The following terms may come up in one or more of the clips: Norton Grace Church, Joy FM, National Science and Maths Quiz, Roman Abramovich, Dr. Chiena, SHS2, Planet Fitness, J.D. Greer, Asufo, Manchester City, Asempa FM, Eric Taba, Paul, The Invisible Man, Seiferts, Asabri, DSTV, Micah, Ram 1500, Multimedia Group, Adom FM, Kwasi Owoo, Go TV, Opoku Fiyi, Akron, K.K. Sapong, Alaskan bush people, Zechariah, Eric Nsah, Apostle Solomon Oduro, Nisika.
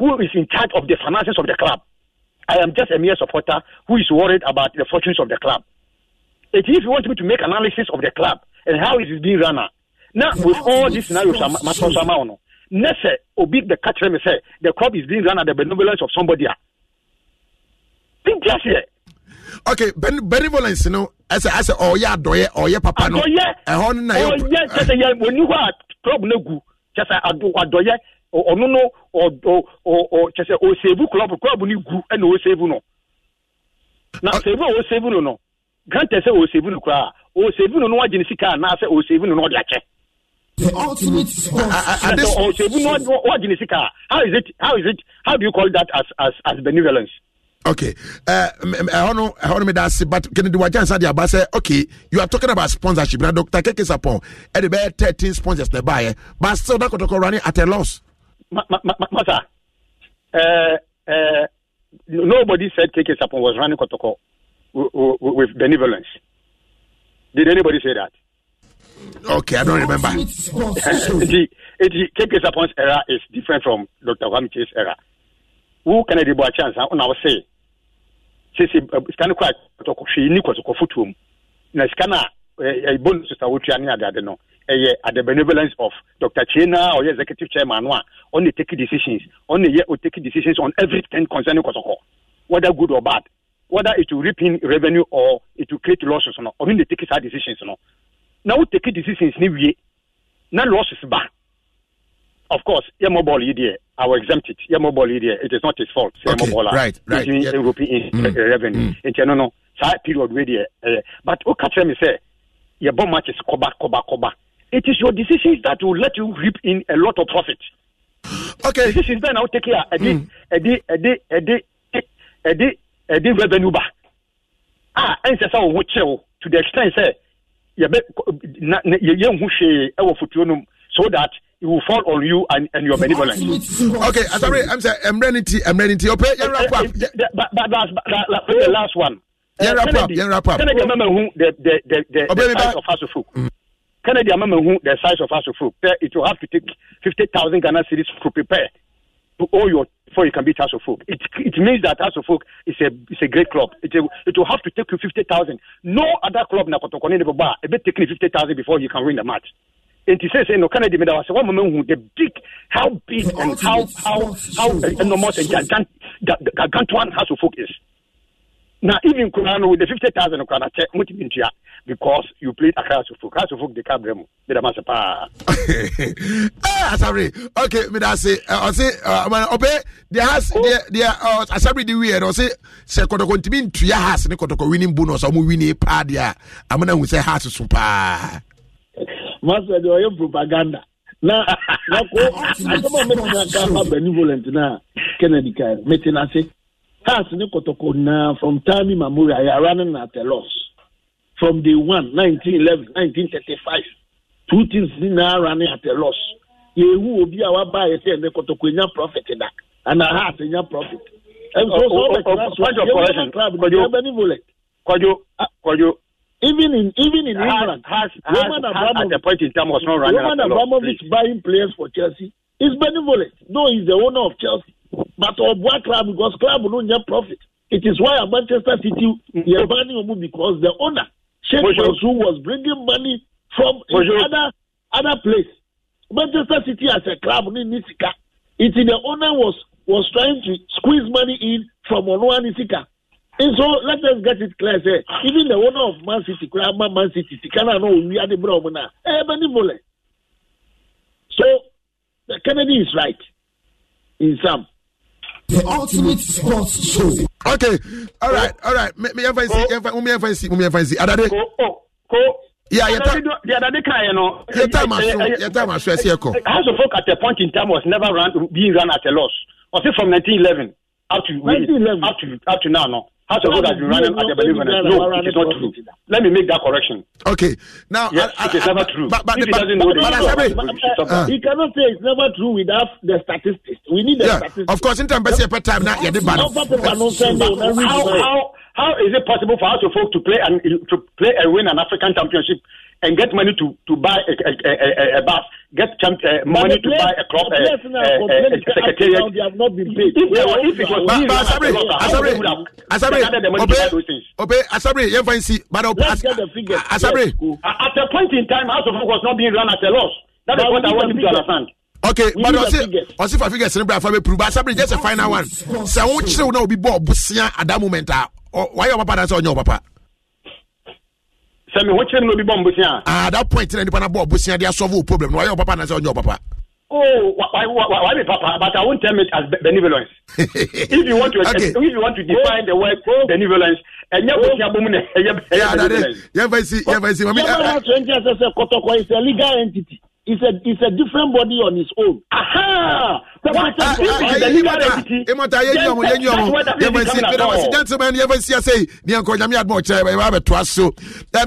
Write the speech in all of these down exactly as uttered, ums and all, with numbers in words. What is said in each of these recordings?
who is in charge of the finances of the club. I am just a mere supporter who is worried about the fortunes of the club. If you want me to make analysis of the club and how it is being run, now with all these scenarios, Nesse Obi the Catherine say the club is being run at the benevolence of somebody. Think just here. Okay, ben, benevolence, you know, as I say, oh yeah, doye, oh yeah, papa, no, oh yeah, just yeah, when you are club no good, just I do, adoye, or no, no, or or or just oh save club, club no good, and oh save no. Now save oh save no no. Grant say oh save no club, oh save no no. I didn't see car, now say oh save no no. The ultimate sport. How is it? How is it? How do you call that as as as benevolence? Okay, uh, I don't know, I don't know that, but can you do a chance at the abase? Okay, you are talking about sponsorship. Now, Doctor K K. Sapong, at the best thirteen sponsors they buy, but still that Kotoko running at a loss. Masa, uh, uh, nobody said K K. Sapong was running Kotoko with benevolence. Did anybody say that? Okay, I don't remember. The K K. Sapong's era is different from Doctor Wamiche's era. Who can I give a chance? I want to say, since it's kind of quite she knew Kotoko Futum. Nascana, a bonus to Tawuchiania, I don't know, at the benevolence of Doctor Chiena or executive chairman, only taking decisions, only yet will take decisions on everything concerning Kotoko, whether good or bad, whether it will reap in revenue or it will create losses or not, or only take his decisions or not. Now, we take decisions in way, not losses back. Of course, Yamobol idea, I will exempt it. Yamobol idea, it is not his fault. Okay, right, right. It's yeah. European mm. revenue. It's mm. no, no, that period with you. Uh, but Okachem say, your bomb match is koba, koba, koba. It is your decisions that will let you reap in a lot of profit. Okay. Decisions then I'll take care. A day, a day, a day, a day, a day, a day, revenue back. Ah, and that's how we chill to the extent, say, so that it will fall on you and, and your benevolence. Okay, Asabri, I'm sorry, I'm ready to, I'm ready to, okay, you wrap up. But the last one. You wrap up, you wrap up. Kennedy, remember who the, the, the, the, the size of Asufo. Kennedy, remember who the size of Asufo. It will have to take fifty thousand Ghana cedis to prepare to owe your, before you can beat Asufo. It, it means that Asufo is a, it's a great club. It, it will have to take you fifty thousand. No other club in Kotoko never bar. It will take you fifty thousand before you can win the match. And he says, no, Canada, one moment, the big, how big and how, how, how enormous and gigantic Asufo is. Now, even Kurano with the fifty thousand, because you played Accra Asufo. Asufo, the Cabremo, the Damasapa. Ah, sorry. Okay, me that say, I say, man, obey. There has, there, there. I sorry, the weird. I say, say, Kotoko ntimi ntua has, ne Kotoko winning bonus, amu winning padia. Amana we say has super. Master, do your propaganda. Na, na ko. I come on, me na kama benevolent na Kennedy kai. Me tina say. Has ne Kotoko na from time immemorial I running at a loss from day one nineteen eleven nineteen thirty-five two things na running at a loss yehu obi a wa ba ye say ne Kotoko nya profit da and has nya profit and so so the club but you benevolent kojo kojo even in even in England has Roman Abramovich at a point in time was not running at a loss. Roman Abramovich buying players for Chelsea is benevolent, though he's the owner of Chelsea. But our black club, because club will not profit. It is why Manchester City is banning him because the owner, Sheikh Mansour, was bringing money from another other place. Manchester City as a club in Nisika. It is the owner was was trying to squeeze money in from Onoa Nisika. And so let us get it clear. Say, even the owner of Man City, Grandma Man City, Sikana no we are the problem now. So the Kennedy is right in some. The ultimate sports show. Okay, all right, all right. Me me fancy, me fancy, me fancy. Adade. Oh, oh, yeah, yeah. The Adade guy, you know. Yeah, time as well. Yeah, time as well. See, Eko. Asufo at a point in time was never run being run at a loss. Was it from nineteen eleven up to up to up to now? No. Asufo has been running at a benevolence. No, it is not true. Let me make that correction. Okay. Now, yes, it is never true. But but he doesn't know that. He cannot say it's never true without the statistics. We need the yeah, statistics. Of course, in time, but time now, yeah, the balance. How, how, How is it possible for us to folk to play and to play and win an African championship and get money to, to buy a, a, a, a bus, get champ, uh, money to buy a crop, a, a, a, a secretariat? They have not been paid. If, no, if it was but, but Asabri, Asabri, Asabri, Asabri, Asabri, you find see, but let's get the figure. Asabri, at a point in time, House of Folk was not being run at a loss. That is what I want you to understand. Okay, we but also if I figure celebrate for me prove Asabri just a final one. So who should now be Bob Busia at that moment? Why your papa dance on your papa? So me watching no be Bob Busia. At that point, then the pana Bob Busia they solve problem. Why your papa dance on your papa? Oh, why why me papa? But I won't term it as benevolence. If you want to, okay. If you want to define the word benevolence. And you have to see, you have to see. Kotoko is a legal entity. It's a, it's a different body on its own. Aha! That's what I see. The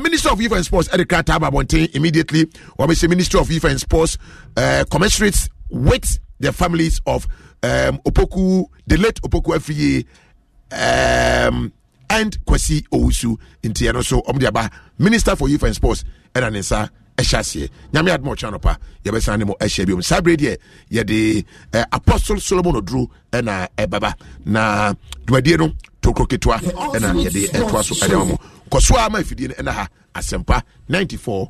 Minister of Youth and Sports, Eric Taba, immediately, or Mister Minister of Youth and Sports, uh, commiserates with the families of um, Opoku, the late Opoku Fiyi, um, and Kwasi Owoo in Tianoso, Omdiaba, Minister for Youth and Sports, Eric Nsah. Eshasie nyame admo chanopa ye besane mo ehia biom sabre de ye de Apostle Solomon Oduro na ebaba na duadie no tokoketwa na ye de etwaso adamo koso ama afidie na ha Asempa ninety-four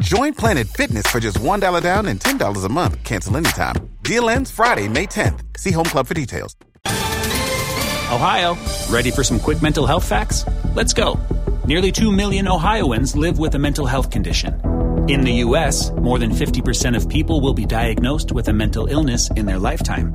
Join Planet Fitness for just one dollar down and ten dollars a month. Cancel anytime. Deal ends Friday, May tenth. See Home Club for details. Ohio, ready for some quick mental health facts? Let's go. Nearly two million Ohioans live with a mental health condition. In the U S, more than fifty percent of people will be diagnosed with a mental illness in their lifetime.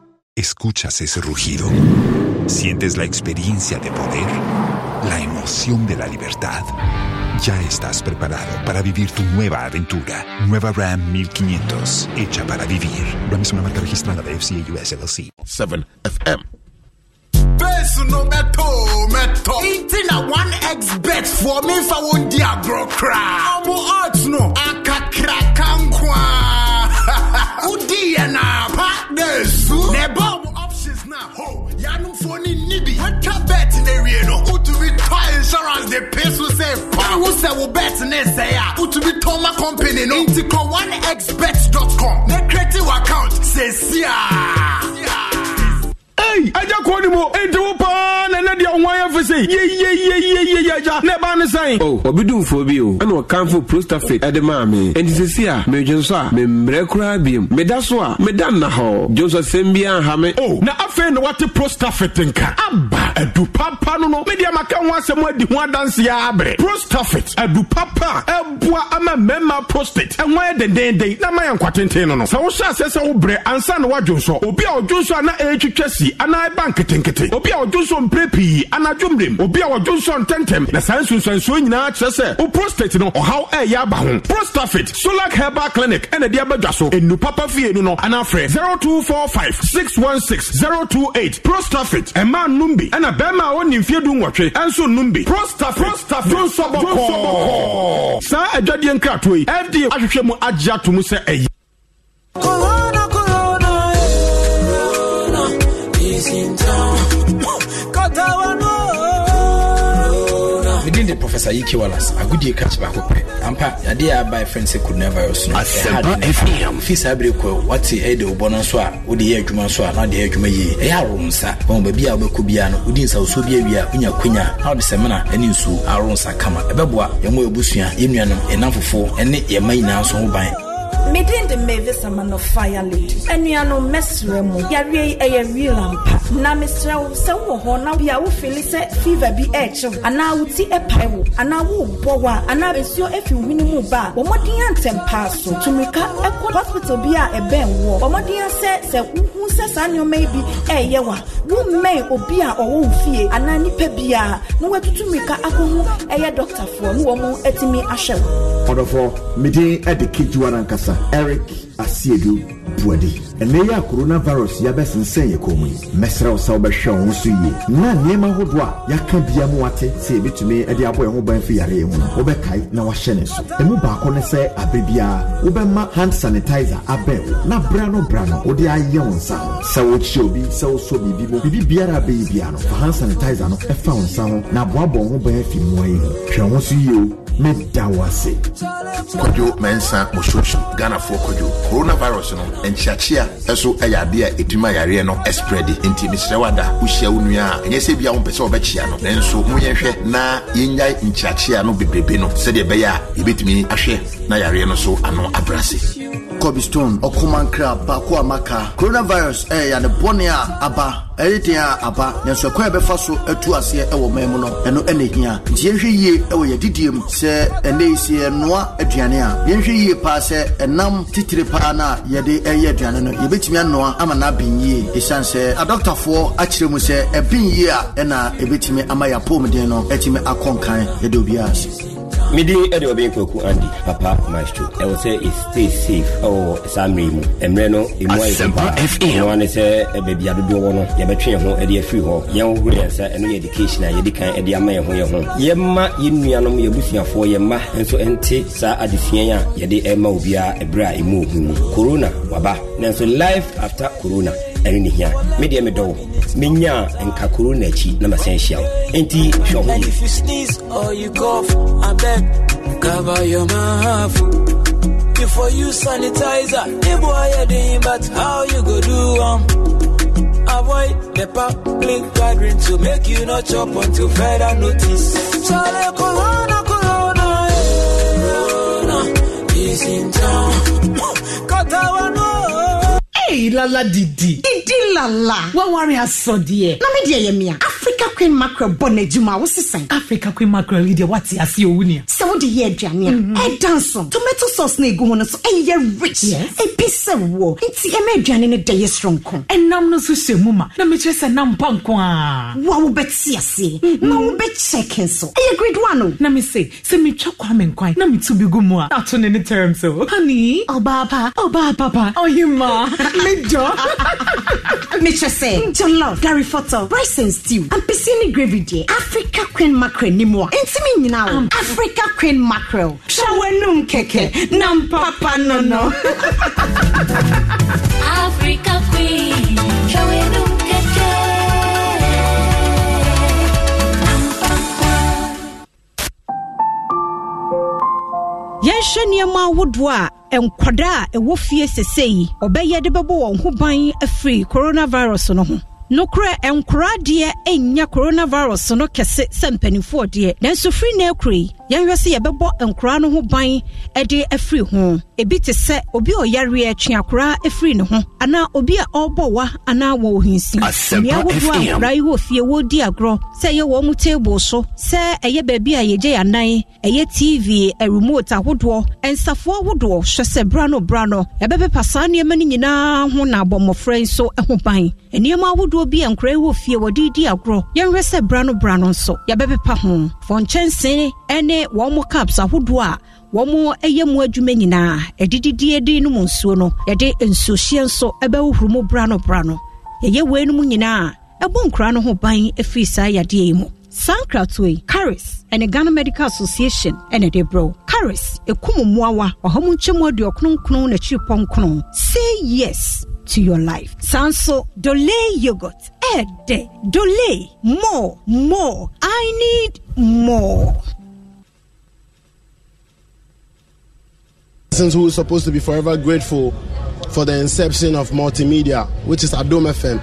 ¿Escuchas ese rugido? ¿Sientes la experiencia de poder? ¿La emoción de la libertad? Ya estás preparado para vivir tu nueva aventura. Nueva Ram fifteen hundred, hecha para vivir. Ram es una marca registrada de F C A U S L L C. seven F M. Besu no meto, meto. Eating a one X bet for me for one diagro crack. Omo odds no. Akakra kankwa. Udiana partners, ne bomb options now. Ho, yanum phony nidi. What can bet in the reno? Who to be toy insurance? The peace will say, who say will bet in this? Who to be Toma Company? No, to call one x bet dot com. The creative account says, yeah. Hey, I don't want more. Hey, do pan and let your wife say, yeah, yeah, yeah, yeah, yeah, yeah, never sign. Oh, what we do for you? I know come for prostate at the mammy. And this is here, Major, Membracrabium, Medaswa, Medanaho, Joseph Sembian Hame. Oh, now I find what the prostate think. Abba, a do papa no, media macan once a month, the one dance yabre. Prostate, a do papa, a bois, I'm a member prostate. And where the day they, na my quarantine. So, says Obre, and San Wajoso, Obia, Joshua, and I, Chessy, and I bank it. Obia, Joshua, Preppy, and I jumble. him. Obi our Johnson Tentem. Na science and so nyina chese. O prostate no or how e ya ba ho. Prostafit Solar Herbal Clinic and the abadwaso. Enu papa fie no ana frɛ zero two four five six one six zero two eight. Prostafit e ma numbi. Ana be ma woni mfie du nwotwe. Enso numbi. Prostafit Prostafit sobokɔ. Sa adwadie nkrato yi. F D ahwehwɛ mu agya to mu sɛ e Corona, Corona, Corona is in town. Within the Professor Yiki Wallace, a good year catch back up. Ampa, a dear by friends could never assume. Asempa F M. Fisabri, what's the head of Bonansoa, or the Edgeman Soa, not the Edgeman, Aronsa, or Baby Albucubiano, who didn't also be a Unia Quina, how the Semana, and you so Aronsa Kama, Ebabua, Yamu Busia, Imian, and Namfo, and Yamai now so by. Me didn't make this a man of fire lady. And you are no mess remo. Yari a real lamp. Now, Mister Sawoho, now we are Felice fever be edge. And now we see a pile. And now we boa. And now it's your if you minimum bar. Or what the anthem pass to make a hospital be a ben war. Or what the answer who says, and you may be a yawa. Who may or be a or who fear. And I need pebia. No way to make a a doctor for no more etime asher. Wonderful. Me didn't educate you and Kasa. Eric Asiedu Buadi. And they are coronavirus Yabes and Say Komi. Mesra Sauber Shaw Suye. Na Nema Hodwa Yaka Biamuate say bit to me at the Abu Benfiare Obekai na Shenes. The Mubakone say Abibia Ubema hand sanitizer Abel Na Brano Brano Odia Yonsa. Sao Chobi Sao Sobi Bibo Bibi Biara Bibiano for hand sanitizer no a found sound Nabwabo Benfimoy. Shaw Suyo Medawase. Kojo Mensa Mushoshi Ghana for Kojo. Coronavirus no and Chachia Eso Ayadia Etima Yariano Espredi Inti Misrewada Ushia Unia and Yesebia on Peso Bachiano then so Muye na Yinya in Chachia no Bibino said Beya Ibit me Ashe Nayariano so ano abrasi. Cobblestone, Okuman Crab, Bakua Maka, Coronavirus, eh, and the Bonia Abba, Eritia Abba, and so Quebefaso, a two as here, our memono, and no enigma. Jenshi ye, our didium, se, and they see a noa, a Giania. Yenshi ye pass, and nam titripana, yede, a ye Giano, Ebitimian noa, Amana bin ye, a sanse, a doctor for, Achimuse, a bin ye, and a Ebitimi Amaya Pomedeno, Etime Akonkai, Edubias. Midi edo be kweku andi papa maestro I will say it stay safe oh samremu emreno emu Asempa F M one say baby adodo wono ye betwe ho e dey free ho ye wo re say eno education a ye dey kan e dey amaye ho ye ho ye ma ye nuanom ye busuafo ye ma enso ente sa adefia a ye dey ema obi a ebra emu ohu corona waba nenso life after corona eni hia me dey me do menya enka corona chi na masenshiao enti show ho if you sneeze or you cough I beg cover your mouth. Before you sanitizer, the boy did but how you go do um? Avoid the public gathering to make you not chop until further notice. Chale corona, corona, corona is in town. Hey, lala didi, didi lala. What worry has so dear? Na me dear yemia. Africa Queen Mackerel bonnet juma what's the sign? Africa Queen Mackerel leader what's your see unia? So the year Jania. I dance some tomato sauce na go on so and ye rich. A piece of wool. It's eme Jani ne dey strong con. And nam no so shemuma. Na me chese nam pankwa. Wa wo betsi ase. Na wo be checking so. E grade one o. Na me say, say me twa kwame nkwan. Na me tu bi gumu a. Na to ne ne term so. Honey, oba papa, oba papa. Oh you ma. Major, Major say, jollof, Gary Foto, rice and stew, and piscine gravy day. Africa Queen Mackerel ni more. Intimini now. Africa Queen Mackerel. Shawenum keke, nam papa no no. Africa Queen, shawenum keke. Yenshenia ma wudwa. Enkwada ewo fie sesei obeye de bebo won ho ban afri coronavirus no ho nokre enkwra de enya coronavirus no kese sempanifo de nanso fri na ekure yanhwese ye bebo enkwra no ho ban ede afri ho ebi te se obi oyare atwe akora afri ne ho ana obi a obowa ana wo hinsi ya wo rai ho fie wo di agro se ye wo mu table so se eye baabi a ye je yanan eye T V a remote ahodo ensafo ahodo hwese brano brano ebe be pasa ne mani nyina ho na abomofren so eho ban eniam ahodo obi ankra wo fie wodidi agro yenhwe se brano brano so ya bebepa ho fonchense ene wo mo caps ahodo a wo mo eyemu adwuma nyina edididi edin no mo nsuo no yede ensuo hye nso ebewhuru mo brano brano yeye we no mu nyina ebo nkra no ho ban efisa yade yi mo Sankratwe, Caris, and the Ghana Medical Association, and a debro. Caris, a kumumuawa, or homunchemo de oknum knun, a chupon knun. Say yes to your life. Sanso, Dole yogurt, Ede, Dole, more, more. I need more. Since we were supposed to be forever grateful for the inception of Multimedia, which is Adom F M.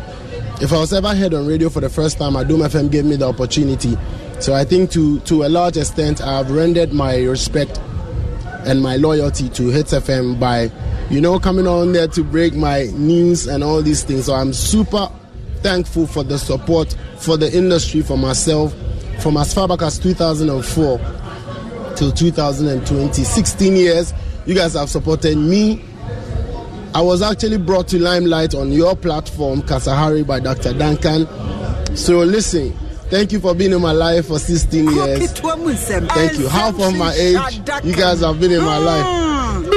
If I was ever heard on radio for the first time, Adom F M gave me the opportunity. So I think to, to a large extent, I've rendered my respect and my loyalty to Hits F M by, you know, coming on there to break my news and all these things. So I'm super thankful for the support for the industry, for myself, from as far back as two thousand four till two thousand twenty. sixteen years, you guys have supported me. I was actually brought to limelight on your platform, Kasahari, by Doctor Duncan. So listen, thank you for being in my life for sixteen years. Thank you. Half of my age, you guys have been in my life.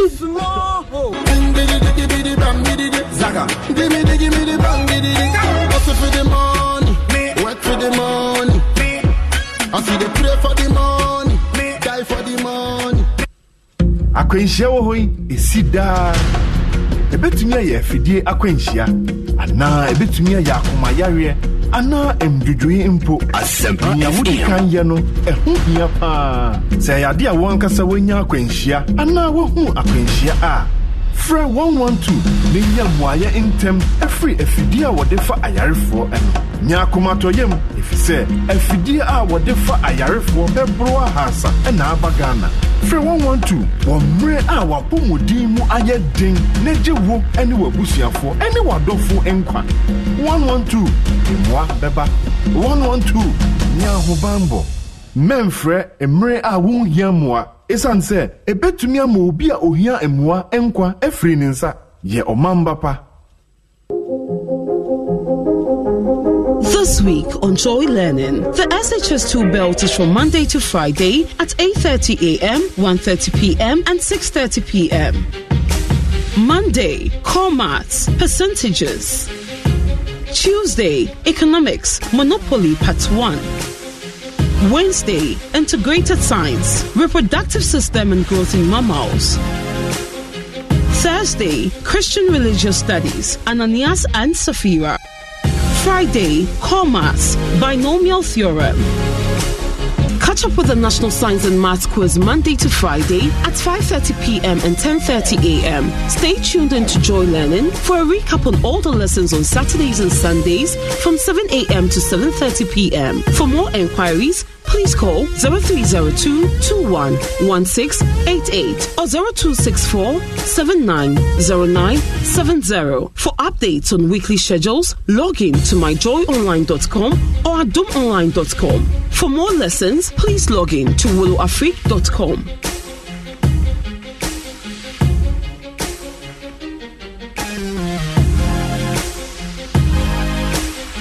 A bit near your Fidea Aquentia, and now a bit near Yakumayaria, and now I'm doing impo Asempa F M. A who near pa say, I dear one Casawenya Aquentia, and now who Aquentia are. Fra one one two, Minya Moya in Tem, a free Fidea whatever I are for, and Nyakumato Yem, if you say, a Fidea whatever I are for, a Broa Hasa, and Abagana. Free one one two. One more hour. Pomo dimu ayed ding. Neje wo anywhere busia for anywhere do for enkwa. One one two. Imwa beba. One one two. Nyaho bambo. Memfre emre awu yamwa. Esan se ebetumi amobia ohia emwa enkwa efri ninsa ye omamba pa. This week on Joy Learning, the S H S two belt is from Monday to Friday at eight thirty a.m, one thirty p.m. and six thirty p.m. Monday, core maths, percentages. Tuesday, economics, monopoly part one. Wednesday, integrated science, reproductive system and growth in mammals. Thursday, Christian religious studies, Ananias and Sapphira. Friday, core maths, binomial theorem. Catch up with the National Science and Maths Quiz Monday to Friday at five thirty p.m. and ten thirty a.m. Stay tuned into Joy Learning for a recap on all the lessons on Saturdays and Sundays from seven a.m. to seven thirty p.m. For more enquiries, please call zero three zero two, two one one six eight eight or zero two six four, seven nine zero nine seven zero. For updates on weekly schedules, log in to my joy online dot com or adom online dot com. For more lessons, please log in to willow afrique dot com.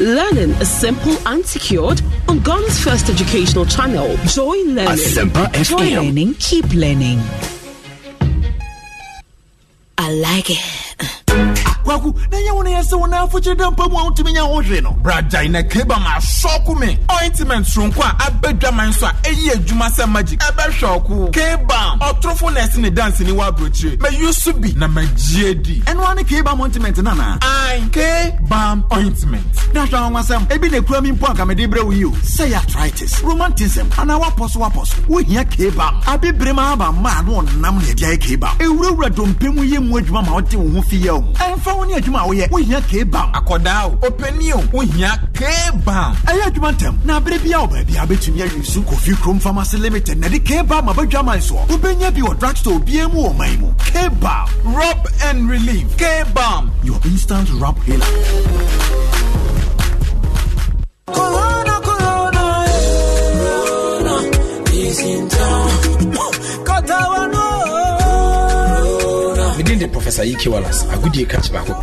Learning is simple and secured on Ghana's first educational channel, Joy Learning. Asempa Joy Learning, keep learning. I like it. Kwaku, na ya wona yesa wona afuche dampa mu awtumi nya hohwe no. Braja ina keba ma shoku me. Ointment sunko a abedwaman so a eyi adwuma sa magic. Ebe shoku. Keba, otrofulness ni dance ni wa broche. Me yusu bi na magiedi. Eno ani keba ointment na na. Ai, keba ointment. Na twa nwasam. Ebi na kura mi mpo aka me de brew you. Say arthritis, rheumatism, ana wapos wapos. Wo hia keba. Abebre ma aba ma na onam na dia keba. Ewurawura dompemu ye mu adwuma ma wote wo ho fie wo. Phone adwuma wo ye wo hia kebam akoda o opani o wo hia kebam ayi adwuma tam na bere bia o ba bia betumi ayusu Kofi Chrome Pharmacy Limited na de kebam abadwama so wo benya bi o drugstore biem wo man mu kebam rub and relief kebam your instant rub healer. Corona corona corona is in town. Professor Iki Wallace, a good year catch back up.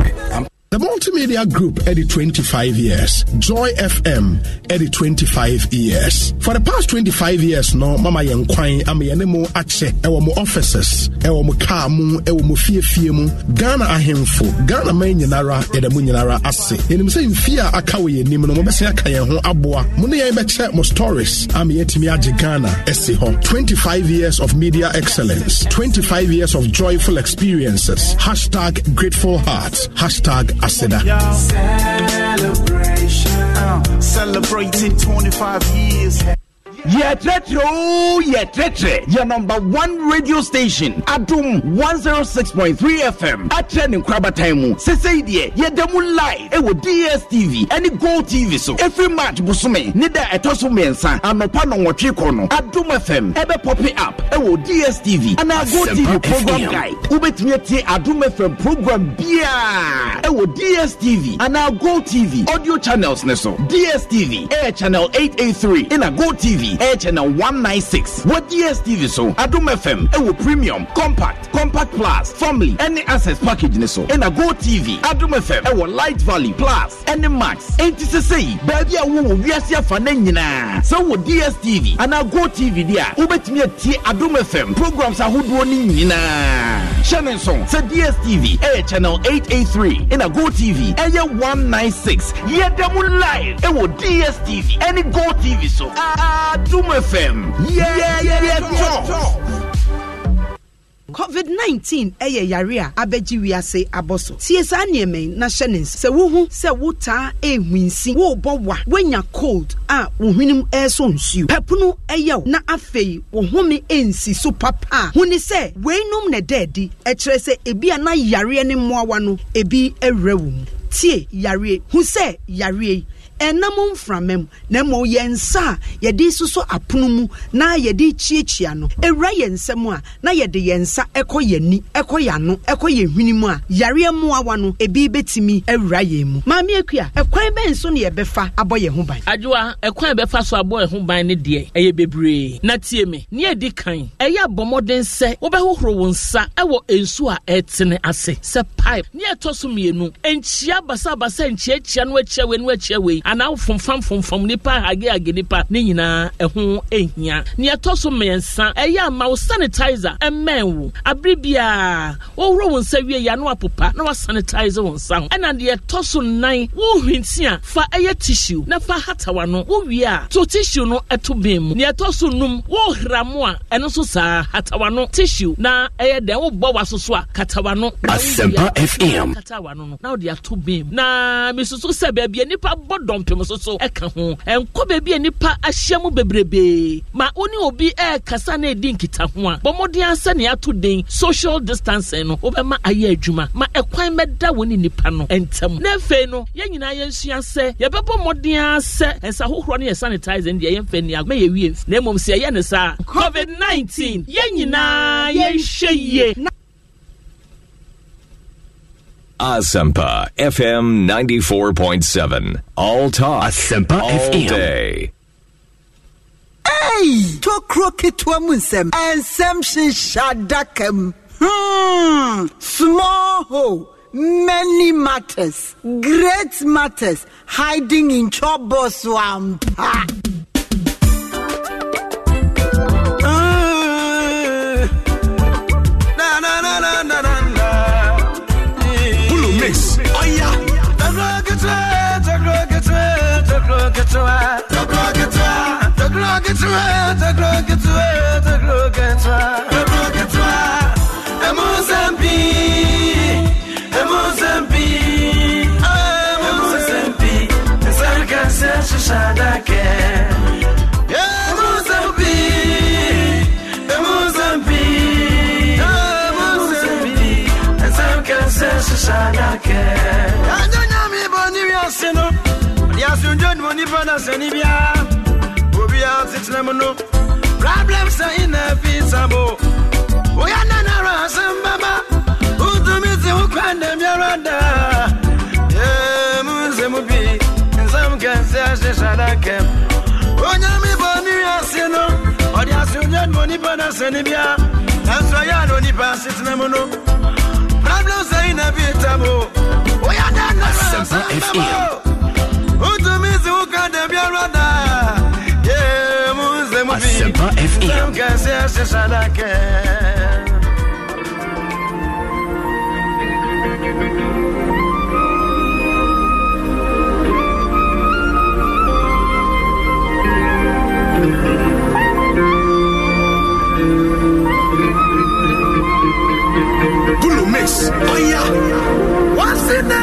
The Multimedia Group added twenty-five years. Joy F M added twenty-five years. For the past twenty-five years now, Mama Yankwai, Ama Yanemo Ache, Ewamu officers, Ewamu Kamu, Ewamu Fiefiemu, Ghana Ahemfo, Ghana Mainyanara, Edamunyanara Ase. Yenim se Fia Akawe Yenim, no Mobese Akayan Hon Abwa, Munea Meche Mostoris, Ama Yetimi Aje Ghana, Esiho. twenty-five years of media excellence, twenty-five years of joyful experiences. Hashtag grateful hearts. Hashtag Aseda. Celebration. Celebrating twenty-five years. Yeah, Tetre, yeah, Tetre, your number one radio station, Adom one oh six point three F M. Achen in Krabataimu, Sesaidia, yeah, Demu Live, Ewo D S T V, and the Go T V. So every match, Busume, Nida Etosume and San, and Opano Wachikono, Adom F M, Ebe Poppy Up, Ewo D S T V, and our Go T V program guide, Ubetmiete Adom F M program, Bia, Ewo D S T V, and our Go T V, audio channels, Neso, D S T V, Air Channel eight eighty-three, and a Go T V. Air Channel one ninety-six. What D S T V so? Adom F M. Ewo Premium, Compact, Compact Plus, Family, any access package so. And a Go T V. Adom F M. Ewo Light Valley Plus, any Max. eighty C C. Baby, awo we are here for nina. So what D S T V and a Go T V there. Ubetmiya T Adom F M programs are who doing nina. Shannon song. So D S T V. Air Channel eight eighty-three. And a Go T V. Air one ninety-six. Yeah, demo live. Ewo D S T V. Any Go T V so. Adom F M. Yeah, yeah, yeah, yeah, yeah. COVID nineteen eye yarea abeji wiase aboso tiesa nieme na shenins se wuhu se wuta ehwinsi wo bowa wenya cold a wohwenim eso nsuo pepunu eyew na afei wo home ensi so papa huni se weinum ne dedi ekire se ebi ana yare ne moawa no ebi ewrewum tie yare hu se yare enamon framem na mo yensa yedi suso apunumu na yedi chiechia no ewra yensem a na yedi yensa ekọ yani ekọ yano ekọ yehwinimu a yare moawa no ebi betimi ewra yemu maami akua ekwan benso na yebefa aboye ho ban adwoa ekwan befa so aboye ho ban ne de eye bebre na tie me ne edi kan eye abomoden se wo behohoro wo nsa ewo ensu a etene ase se pipe ne etoso mienu enchia basa basa enchiechia no achiawe no achiawe and now from fam from from nipa age age nipa ne nyina ehu ehia ne etoso mensa eya ma sanitizer emenwo abribia wo horo won sa wie ya no apopa na sanitizer won sa and and etoso nine wo hwentia fa eya tissue na fa hatawa no wo wie a to tissue no eto bem ne etoso num wo hramo a eno so sa hatawa no tissue na eya den wo bo wasoso a katawa no Asempa F M katawa no na wo de ato bem na misusu se ba bia nipa bod Dompe so so eka ho enko bebi enipa ahyiamu bebrebe ma oni obi e kasa na edi nkita ho a bomodi ansa ne ato den social distancing no obema aye adwuma ma ekwan meda woni nipa no entam na fe no ye nyina ye nsua se ye bebo modi ansa ensa hohoro ne sanitize ndi ye mfa ni agma ye wie na emom se ye ne sa COVID nineteen ye nyina ye hweye Asempa F M ninety-four point seven. All talk. Asempa all F M. Day. Hey! Talk rocket to a munsem. And Samson Shadakem. Hmm. Small ho. Many matters. Great matters. Hiding in Chobo Swamp. Ha! Problems are inevitable. We are not around some baba who do me to who can them your under. Yeah, Musemubi, and some can say, I shall like him. When I'm a bonnie, I say no, or the Asunian Monipana Senibia, and so I don't pass it. Problems are inevitable. Asempa F M. Asempa F M. Mix. Oh yeah. What's in the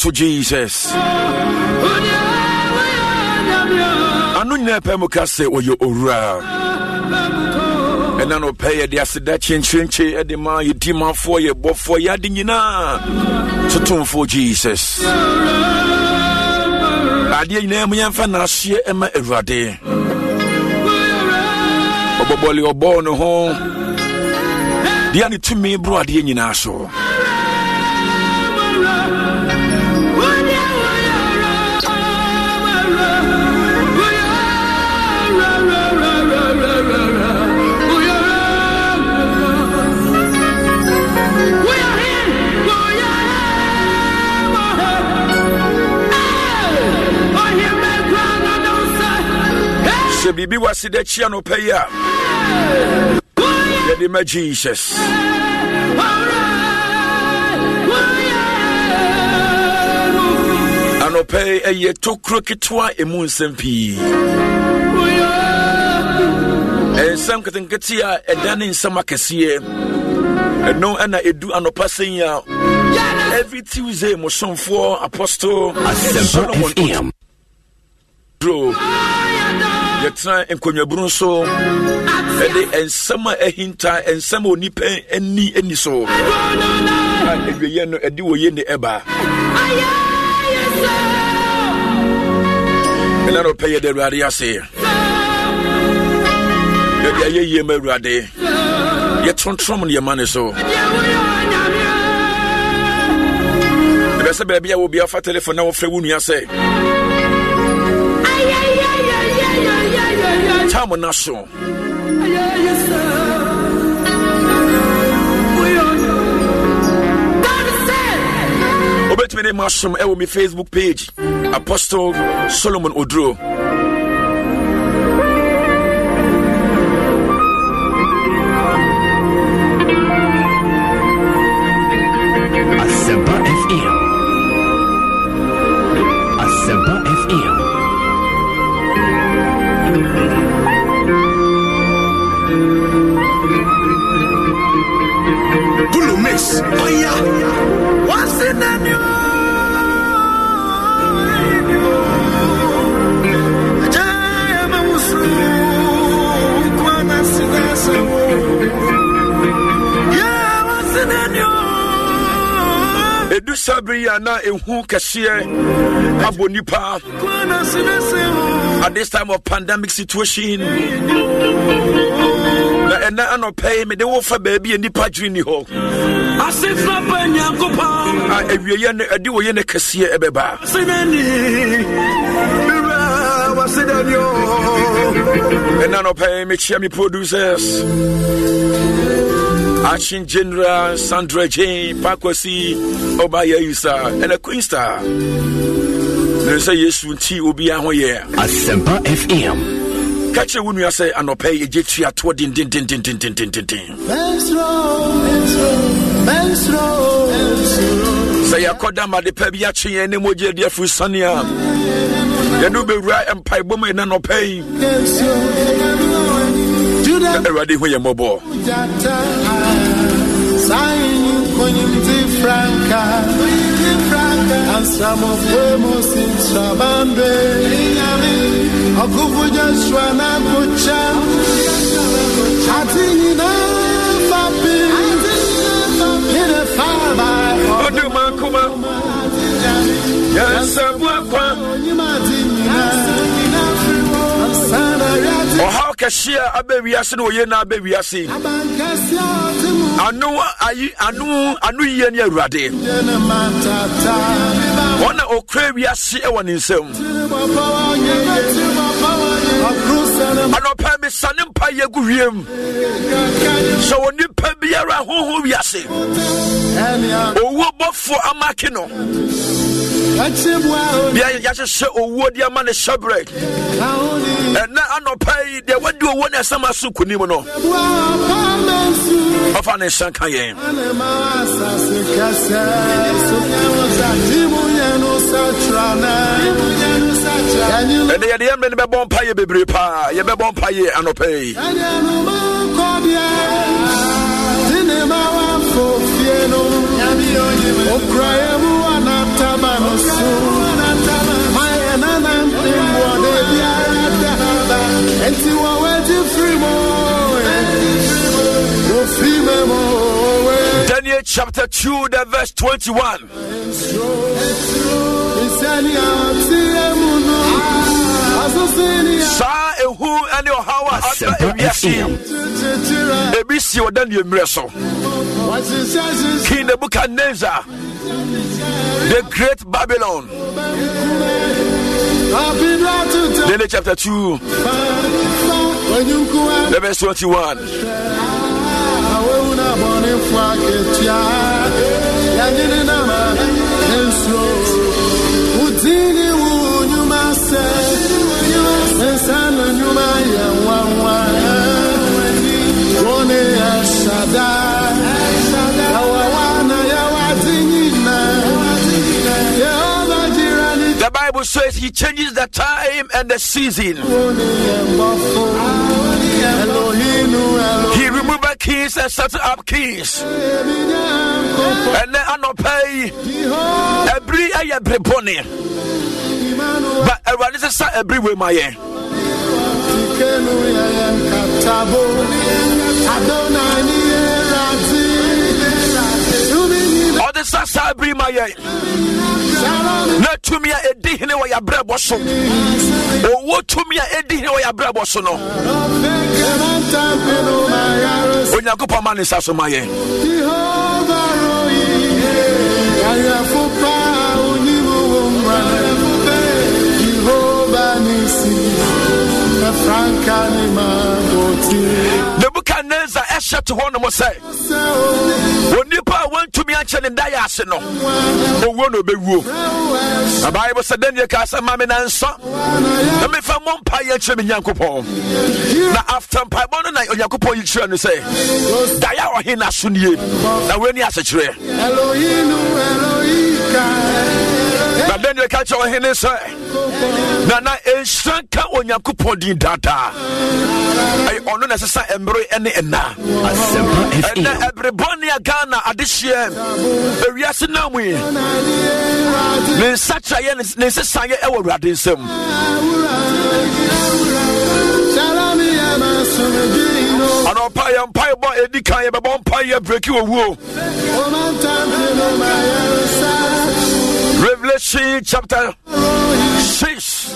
To Jesus, I know you never can say, or you are. and then pay the accident chinchi at the man you demon for you, but for yadina to tune for Jesus. I didn't name me and Fanasia and my Evade Oboboli or born home. The only two me brought the in our soul. Bibi was the Chiano Paya. The name of Jesus. And Opay a year to crooked twa a moon sempi. And some Katankatia, a Danny Samakasia. And no Anna Edu and Opasia. Every Tuesday, Moson for Apostle Solomon Oduro. Yetra enkonwa brun so ede ensama ehinta ensama onipen eni eni so ede ye no ede wo ye ne eba ela no peye de ruade ase ede ye ye me ruade ye tontrom ne ye mane so ebe se bebe ya wo bia fa telephone na wo frɛ wo nua se Time on us so. Obet me mashum e wo mi Facebook page Apostle Solomon Oduro. Asempa F M. Asempa F M. Miss, oh yeah, what's in the news? I'm a Muslim, I'm a Muslim. Yeah, what's in the news? Edu Sabri yana ehu kasiye abonipa. At this time of pandemic situation. And now I'm not paying me the offer, baby, and the padrini ho. I said, Flapping Yankopa, if you're in a duo in a cassia, Ebeba. I said, I said, and I'm not paying me, Chami producers. Ashin General, Sandra Jane, Pakwasi, Obaya Yusa, and a Queen Star. They say, yes, we will be out here. Asempa F M. Catch a woman, you say, and pay a jet. You are twirling, din, din, din, din, din, din, din, din. Say, I call them at the Pebiachi and Emoji, dear Fusania. You do be right and pay woman and no pay. Ready for your mobile. And some of them was in Sabande. I could just run out of chance. I didn't know. I don't pay me sanim pa yeguiem. So when you pay me around who we are saying, oh, what for a makino? Yeah, you just say, oh, what your man is shipwreck. And now I don't pay the what do you want as some sukunimono of an Sankayem. And they are the emblem of Bompire, Bibripa, Yabompire, and Opay. And you are waiting for more. chapter two, the verse twenty-one. Sa ehu ene ohawa ata ebiasi. Ebisi oda ne emreso. King Nebuchadnezzar, the great Babylon. Then the chapter two, the verse twenty-one. The Bible says he changes the time and the season. He removed kings and set up kings. And then anopay every aye every bone. But everyone is every way my year. All the Asabri my year. Not to me a day in a way a bread was. Oh, what to me a day in a way a bread was no. The book and names are except to one of say. When you went to me and Chen and Diasino, or one of the woo. The Bible said, then you cast a mammy and son. Let me find one pie and Chim in Yankupo. Now, after Pabon and Yakupo, you try to say, Dia or Hina Sunye, and when you ask a tree. But then you catch your Hina, sir. Nana, a son can on Yakupo di Data. I honor necessary embrace any and now. And every Bonia Ghana at this year. We are seeing now. We in such a year, in such a our radism. And our pie and pie boy, Eddie Kaya, but one pie break you a woo. Revelation chapter six.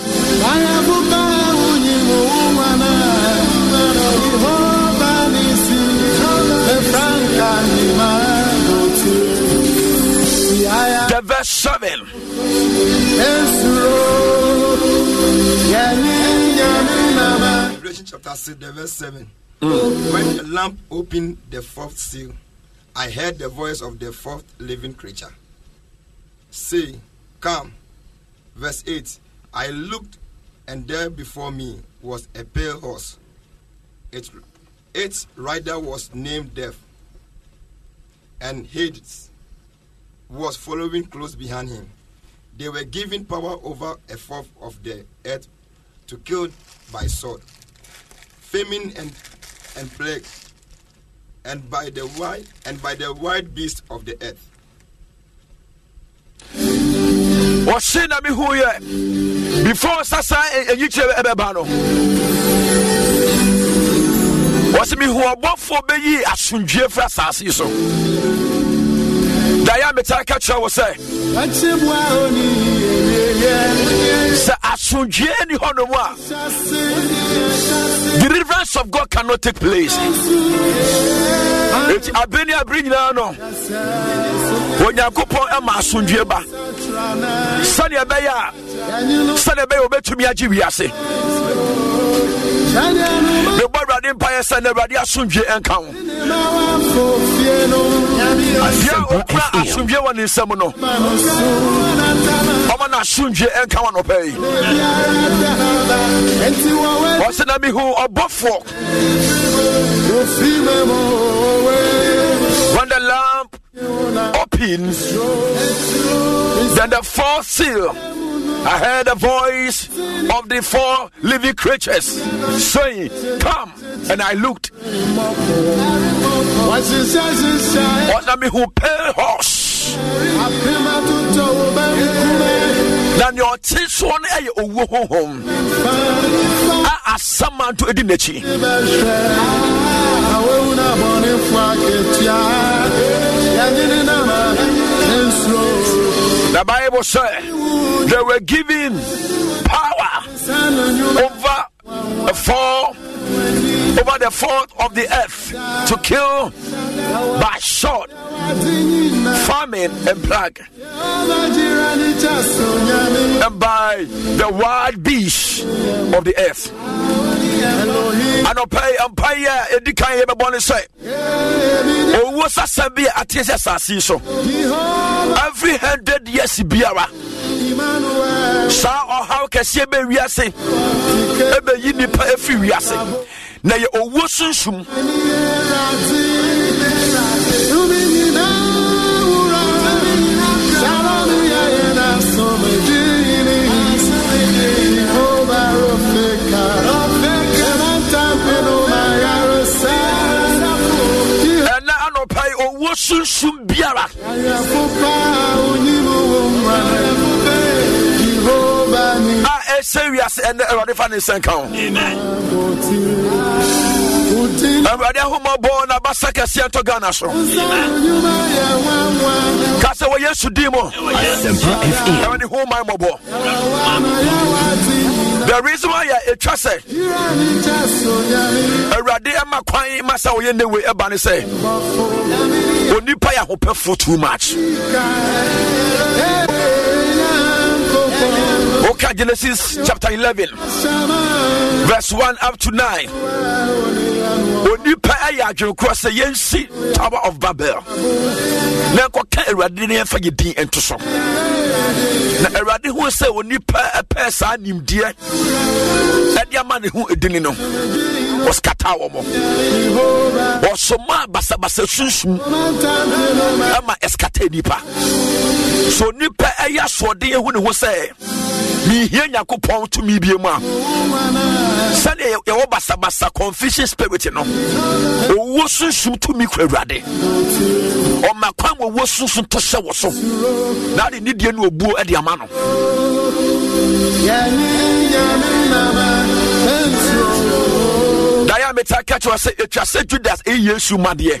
The verse seven. Revelation chapter six, the verse seven. Mm. When the lamp opened the fourth seal, I heard the voice of the fourth living creature say, "Come." Verse eight. I looked, and there before me was a pale horse. Its, its rider was named Death, and Hades was following close behind him. They were given power over a fourth of the earth to kill by sword, famine, and and plague, and by the wild and by the wild beast of the earth. Before Sasa and you was me who are both for Bayi Asunje Frasas. So Diana Catcher was say, Sir Asunje and Honowa. Deliverance of God cannot take place. It's Abenia Brignano. When you go for Emma Sunjeba, Sunny Abaya, Sunny Abaya, Betumia Giviasi, the Barad Empire, Sunday Radia Sunji and Count. Asumje one in Semono, Omana Sunji and Count Obey. What's an enemy who are both folk? When the lamp opens, then the fourth seal, I heard the voice of the four living creatures saying, "Come," and I looked. What me who pale horse? Then your teeth one a owo home. I ask someone to edinechi. The Bible says they were given power over the fall, over the fault of the earth, to kill by sword, famine, and plague, and by the wild beasts of the earth. And pay empire a decay of a bonus. Oh, what's a Sabia at his assassin? Every hundred years, Biara. Sir, or how can she be reassing? Ever you need pay free reassing. Now you owe us soon. Soon Biara, I serious and the reason why I trust it, a radia Makwai Massa, we in the way a banner say, when you pay a hope for too much. Okay, Genesis chapter eleven, verse one up to nine. When you pay a cross the Yancy Tower of Babel, now can't eradicate for your D and to some. Na erade hu se onipa epa sa nimdie sadia mane hu edini no oskata womo osoma basa basa sunsun ama eskata nipa so nipa eya sode hu ne hu se mi hie yakopon to mi biem a sane ye wo basa basa confusion spirit no owo sunsun to mi kwa erade o makwan wo sunsun to se wo so na de nidie no obuo e Mano. Diameter catch was a chasset to that eight years, you mad ye.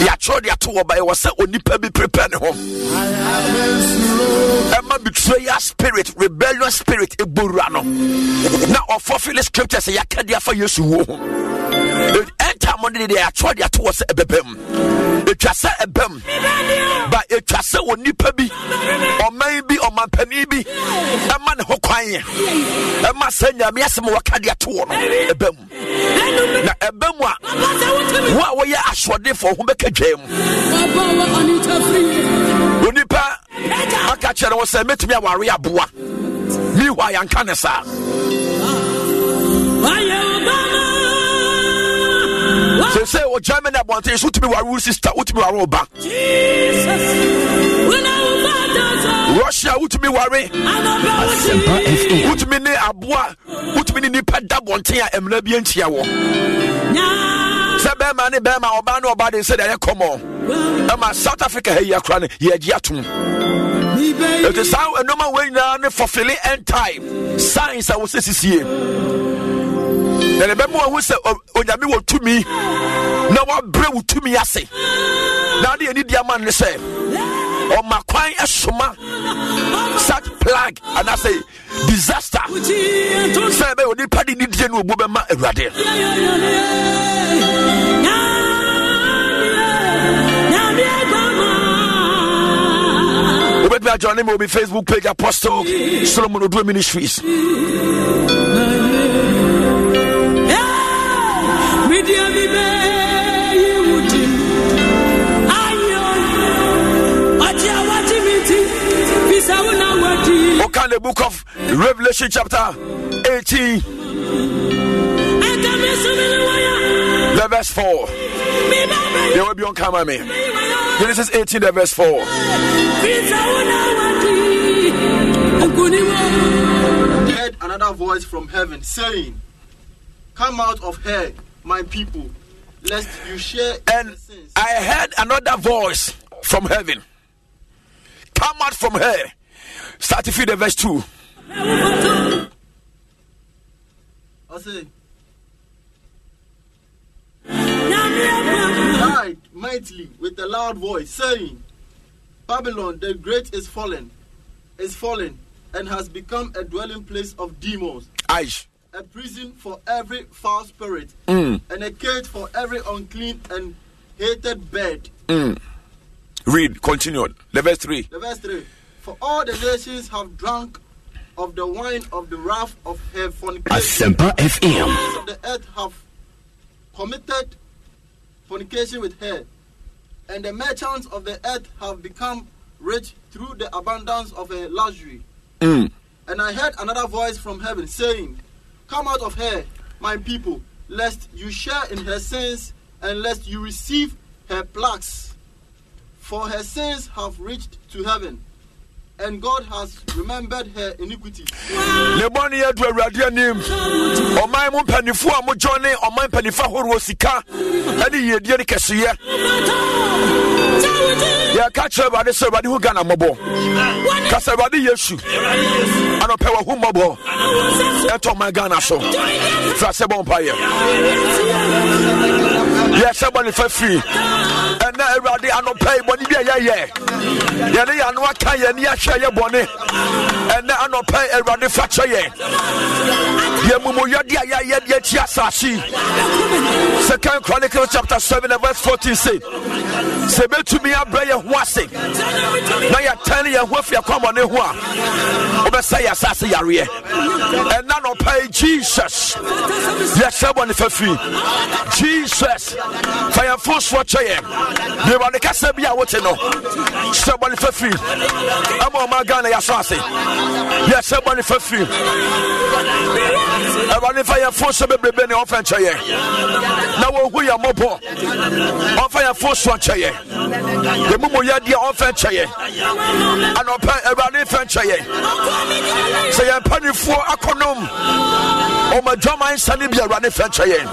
Yachodia to obey was set on the pebby prepared home. Emma betrayer spirit, rebellious spirit, a burano. Now, of fulfilling scriptures, a Yakadia for you to Monday, they are trying to was a bebem. It just a bem, but it just a one nippebi, or maybe or my penibi, a man who crying, a massenger, yes, more cardia to a bem. A bemwa, what were you ashwade for whom make a game? Unipa, I catch her was a met me a warrior boa. Me, why I'm canasa. So say, oh, Germany, I want to be our sister, would be our back. Russia, would be worried. Would mean a bois, would mean the Padab one tier and Lebian Tiawa. Saber Mani Bama or Bano Badi said, I come on. I'm a South Africa here, crying, yet yatum. It is how a normal way now for filling and time. Science, I will say, this year. And remember who said, "Oh, Yami will to me. Now what bread will to me? I say. Now the need man to say, oh my coin is shuma. Such plague and I say disaster. Say me only party need to know about my erade. We bet me join me on Facebook page Apostle Solomon Oduro Ministries. Okay, the book of Revelation chapter eighteen, the verse four. They will be on camera, me. Genesis eighteen, the verse four. I heard another voice from heaven saying, "Come out of here, my people, lest you share." And I heard another voice from heaven. Come out from here. Start to feed the verse two. I say, mightily with a loud voice, saying, Babylon the great is fallen, is fallen, and has become a dwelling place of demons, Aish. A prison for every foul spirit, mm. and a cage for every unclean and hated bird. Mm. Read, continue. The verse three. The verse three. For all the nations have drunk of the wine of the wrath of her fornication. Asempa F M. The earth have committed fornication with her, and the merchants of the earth have become rich through the abundance of her luxury. Mm. And I heard another voice from heaven saying, Come out of her, my people, lest you share in her sins, and lest you receive her plagues. For her sins have reached to heaven, and God has remembered her iniquity. Leboniya to Radia name. O my mum penifu amu journey, o my penifa horosika. Any year dear Cassia. Yeah, catch everybody, somebody who gana mobo. Casabadi Yeshu. And a power who mobo. Eto my Ghana so. Frasebon Pire. Yes, somebody for free. And now everybody I don't pay money. Yeah, yeah, yeah. Yeah, they are not paying. Yeah, share your money. And now I don't pay everybody for share. Yeah, mumu yeah, yeah, yeah, yeah, yeah. Tiasashi. Second Chronicles chapter seven and verse fourteen says, "Say to me, I pray you once. Now you tell you what you come on the one. Obe say Tiasashi yariye. And now I don't pay Jesus. Yes, somebody for free. Jesus." Fire force for Cheyenne. They were the Casabia, what you know. Somebody for free. I'm on my Ghana, Yassassi. Yes, somebody for free. I want to fire force of every Benny off and Cheyenne. Now we are mobile. On fire force for Cheyenne. The Mumuya off and Cheyenne. And on Penny Fencheye. Say I'm penny for Akonum. On my Jama and Salibia running Fencheye.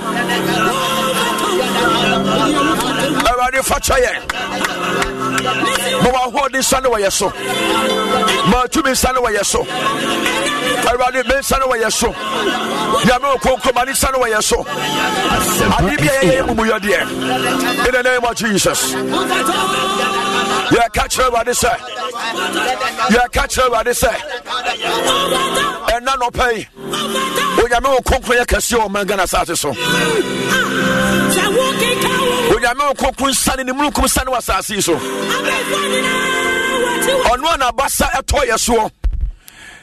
Everybody for Cheyenne. No one holding Sunday way, so. My two men Sunday way, so. Everybody men Sunday way, so. Yamo Kokomani Sunday way, so. Adibia Muya dear. In the name of Jesus. You are catch everybody, sir. You are catch everybody, sir. And none of pay. We are no Kokoya Casio Mangana Satiso. When I know Cocoon Sun in the Mulukum San was our season on one abassa a toy so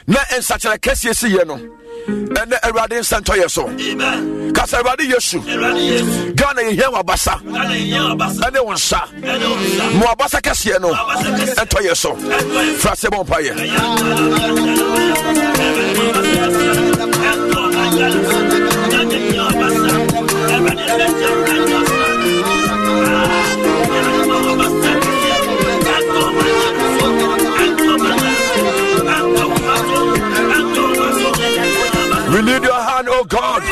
not in such a case, yes, you know, and a radin Santoya so Casaradi Yesu Ghana Yamabasa and the one sa Muabasa Cassiano and Toya so Frasebon Pire. We need your hand, oh God.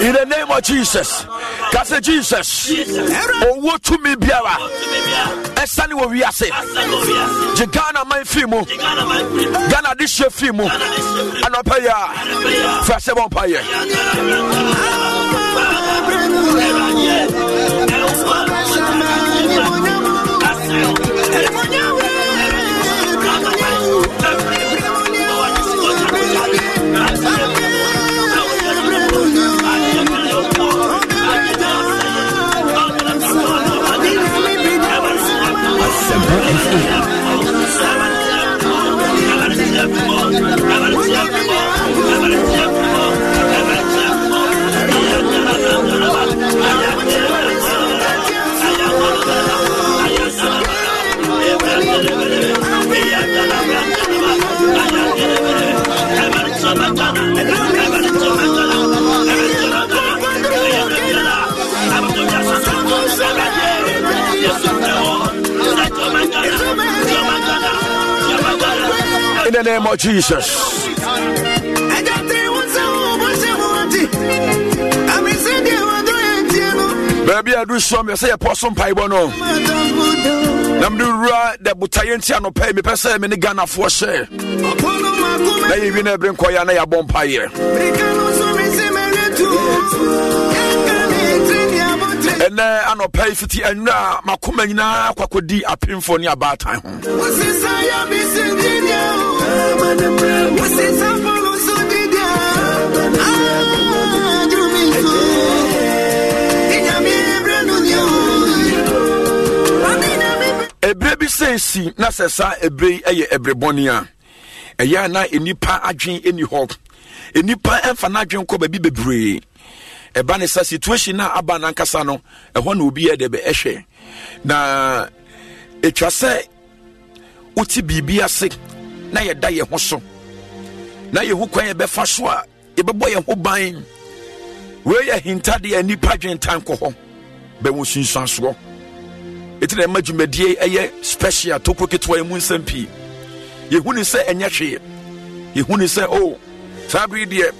In the name of Jesus, Kase Jesus, Owo to me biara, Esani wo wiase, Jigana man fimu, Ghana dishe fimu, Anopaya, Fase bonpaye. Yes, the name of Jesus. Baby, I do some. You say I pour some pie bono. Nam do ra the butayenti ano pay me pesa me ni Ghana for share. Na even e bring koya na ya bon pie. And I ano pay fifty and na makuma nyina kwakodi apim for ni about time. Ebre bi sensi na sesa ebre eye ebre bonia eya na enipa adwen eni hope enipa emfa na adwen ko ba bi bebre eba ne sa situation na aba na nkasa no eho na obi e de be ehwe na etwa se uti bibia se na ye da ye ho so na ye hu kwan ye be fa so a ye bebo ye ho ban we ye hintade enipa adwen tan ko ho be wo sunsan so. It's an emergency a special to cook it to a moon sempi. You wouldn't say any shame. You wouldn't say, oh, Sabri dear.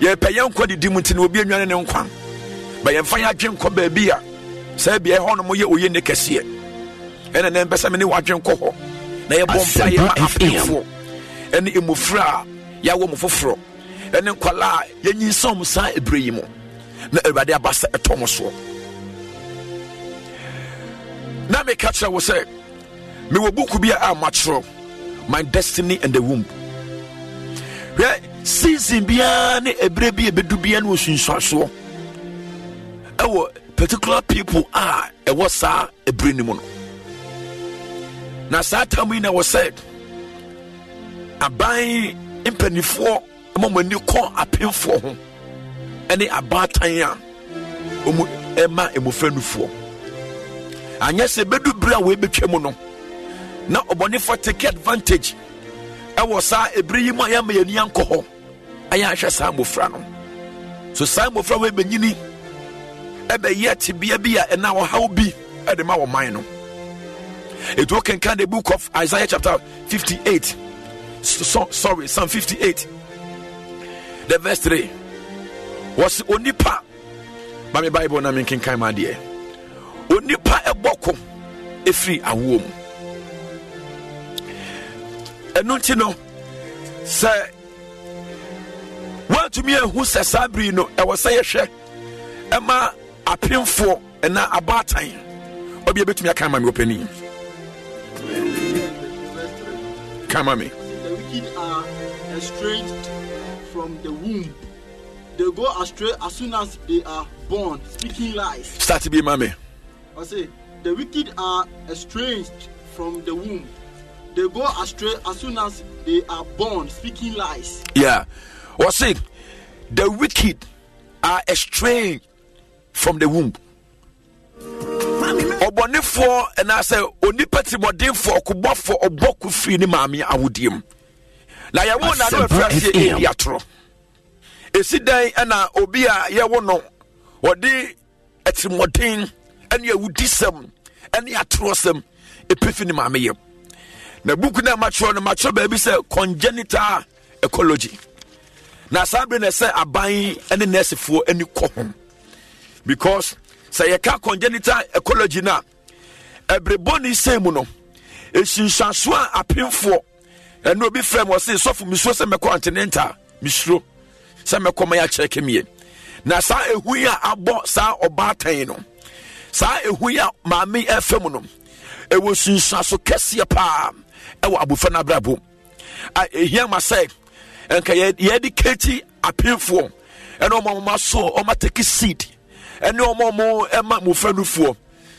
Your payan quality dimutin will be a young and one. By a fire junk of beer, Sabia Honomoya Uyen de Cassia. And an embassy watching coho. They are born fire after and the Imufra, Yawom for fro. And then Kuala, Yen some side brimo. Everybody abasta a Thomas. Now me catcher will say, "Me will book be a matro, my destiny and the womb." Yeah, season beyond a baby, a bedubian was in so. Our particular people are a was a brinimon. Now, Satamina was said, "I buy in penny for a moment you call a pin for home, and a bad time, Emma, a friend for." And yes, a bedu bra will be chemono. Now, a bonifat take advantage. I was a bri Miami and Yanko. I am Samu Frano. So Samu Frano Benini Ebe yet be a beer and now how be at the Mawa Mino. It will can the book of Isaiah chapter fifty-eight. So, sorry, Psalm fifty-eight. The verse three was only part by my Bible and I'm in King Kaima dear. Onipa eboko efri awom enunti no se wantumi ehu sesabri no e wo se yehwe ema apemfo na abatan obi ebetumi aka ma me opani kama me. The wicked are estranged from the womb. They go astray as soon as they are born, speaking lies. Start to be mommy. I say, the wicked are estranged from the womb. They go astray as soon as they are born, speaking lies. Yeah. I say, the wicked are estranged from the womb. Obonifo and I say, onipati modin for kubo for oboku free ni mami awudim. Na ya wona no afrasi e biatro. Esidan na obi a ye wo no wodi etimodin and you would disem and you atross them epiphany mammy. The book na mature and mature baby say congenital ecology. Now, Sabrina said, I buy any nest for any cohom because say a car congenital ecology now. Every bony semuno is in Shansua a pin for and no be friend was say so for Mistress and Continental Mistro. Some comma check him here. Now, say we are about Sa or Bartano. Sa ehuya mami efemuno ewo sunsanso kese pa ewo abofana brabo a ehia masai enka ye dedicate apinfo eno omoma so oma take seed eno omomo ema mofanufuo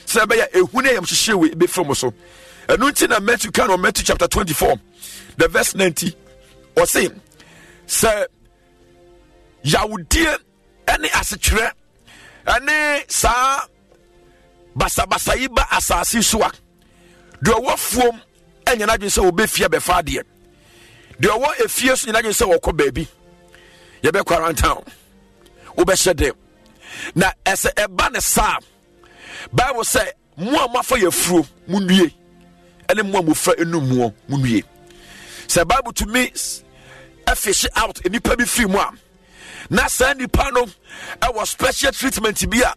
se be ya ehune yam hyehyewe be from so eno nti na Matthew can on Matthew chapter twenty-four the verse ninety or say se yawdie ene asekyere ene sa basa basa iba asasi suwa do wo fuom enya na dwen se wo be fie be fa de do wo efie so nya dwen se wo ko baabi ye be quarantine wo be hyede na ese eba ne sa Bible say mo amafa ye furo mu nwie ene mo amofra enu mu mu nwie Say Bible to me, I fish out and you pay me free one. Now send the panel. I was special treatment to be a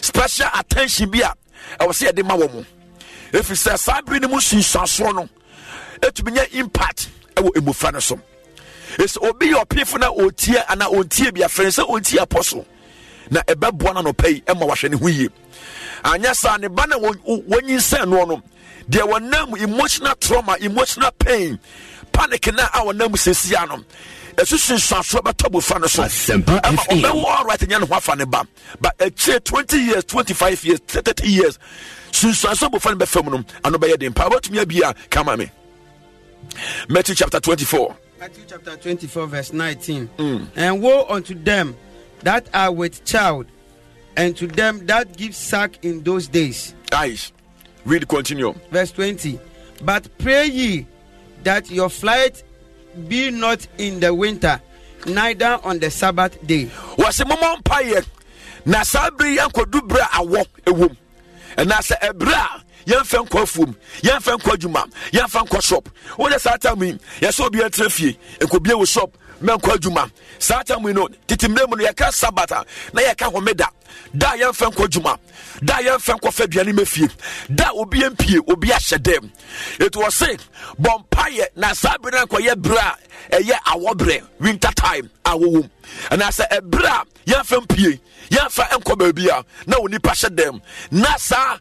special attention be a. I was here the mawomo. If it's a Sabri the Mushi Sansono, it will be impact. I will move on some. It's Obi your people now, O Tia and I won't be a friend, so O Tia apostle. Now a bad one on pay, Emma wash any wee. And yes, and the banner when you send one, there were no emotional trauma, emotional pain, panic, and now our name is Sianum. But a twenty years, twenty five years, thirty years since I saw Bufan Befominum and obey the empower to me be a Kamame. Matthew chapter twenty four. Matthew chapter twenty four, verse nineteen. Mm. And woe unto them that are with child, and to them that give suck in those days. Aye. Read, continue. Verse twenty. But pray ye that your flight be not in the winter, neither on the Sabbath day. Was a moment pie. Nasabri and Kodubra a walk a womb. And Nasa Ebra, Yan Fan Kofum, Yan Fan Koduma, Yan Fan Koshop. What does that mean? Yes, will be a trophy. It could be a shop. Men Koduma. Satan we know. Titimlemon Yaka Sabata. Nayaka Homeda. Da Yan Fan Koduma. Da Yan Fan Kofabiani Mefi. Da Obiempi, Obiashadem. It was said, Bompire, Nasabina Koye Bra, a year awobre, winter time, awo. And I said, Ebra, Yan Fan P. Yanfa Enkobia. Now ni pasha dem. Nasa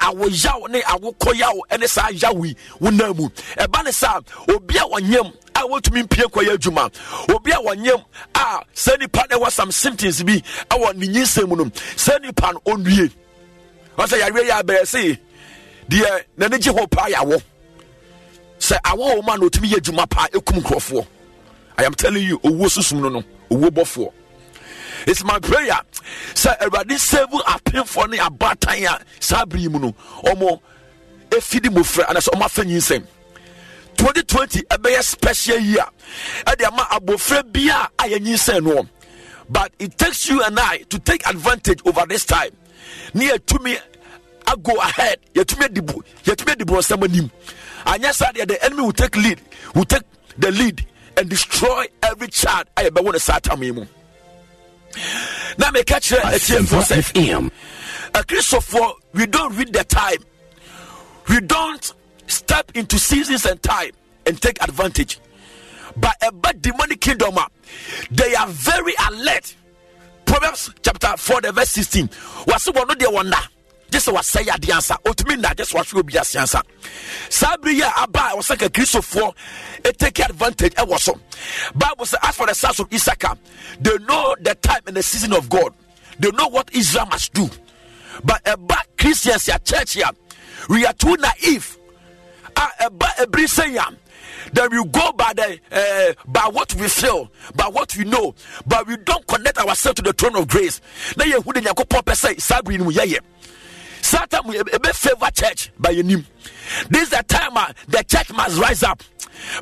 awo yaw ne awo koyaw and sa yawi wunamu. Ebanesa obia wanyem I want to mean Pierre Koya Juma. Obia wanyem ah send pan there was some symptoms be I want the new semunum. Send pan on ye. I say I really bear say dear Naniji Hopa Yawo. Say I want man to me Juma pa ekum crofo. I am telling you, Owo Susumuno, Owo Bofo. It's my prayer. Sir, everybody seven are paying for me a bad time. Sabri Muno, Omo, a feeding mufre, and that's all my friend in same. twenty twenty, a very special year. And the amount of bofre beer I ain't saying no. But it takes you and I to take advantage over this time. Near to me, I go ahead. Yet to me, the yet to me, the bronze name. And yes, the enemy will take lead, will take the lead and destroy every child. I ever want to start a memo. Now me catch a F M. A Christopher, we don't read the time. We don't step into seasons and time and take advantage. But about demonic kingdom, they are very alert. Proverbs chapter four, the verse sixteen. Wasu wano de wanda. Just was say the answer. Ultimately, just what will be the answer. Sabriya Abba was like a Christopher, it take advantage. I was so. Bible says, as for the sons of Issachar, they know the time and the season of God. They know what Israel must do. But about Christians, your church here, we are too naive. About a Brisayan, that we go by the uh, by what we feel, by what we know, but we don't connect ourselves to the throne of grace. Now you wouldn't say Sabri Muyaye. Satan will be favor church by your name. This is the time uh, the church must rise up.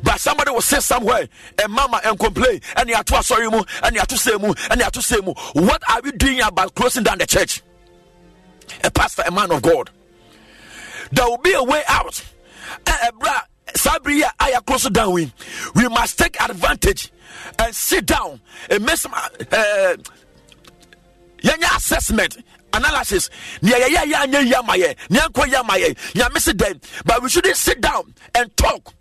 But somebody will say somewhere and mama and complain and you are too sorry mu and you are too say mu and you are too say mu. What are we doing about closing down the church? A pastor, a man of God. There will be a way out. Sabriya, I am closing down. We we must take advantage and sit down and make some uh, assessment. Analysis. But we shouldn't sit down and talk.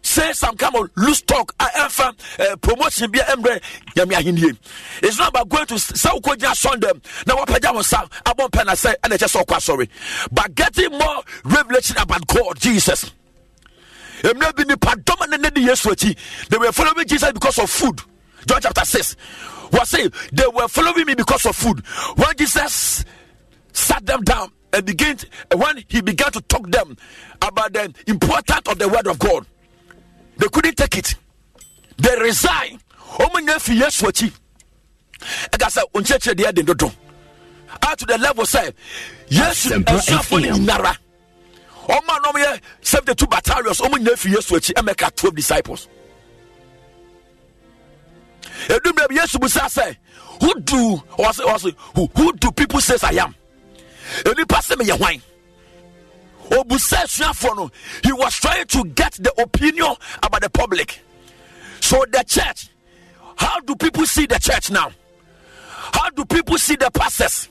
Say some kind of loose talk. Promotion. It's not about going to Sunday. Now I say and I just so sorry. But getting more revelation about God, Jesus. They were following Jesus because of food. John chapter six. Was saying they were following me because of food. When Jesus sat them down and began, to, when he began to talk them about the importance of the word of God, they couldn't take it. They resigned. Out to the level said, yes, and Nara. Oman saved the two battalions. Oman and make twelve disciples. Who do or who, who do people say I am? He was trying to get the opinion about the public. So the church, how do people see the church now? How do people see the pastors?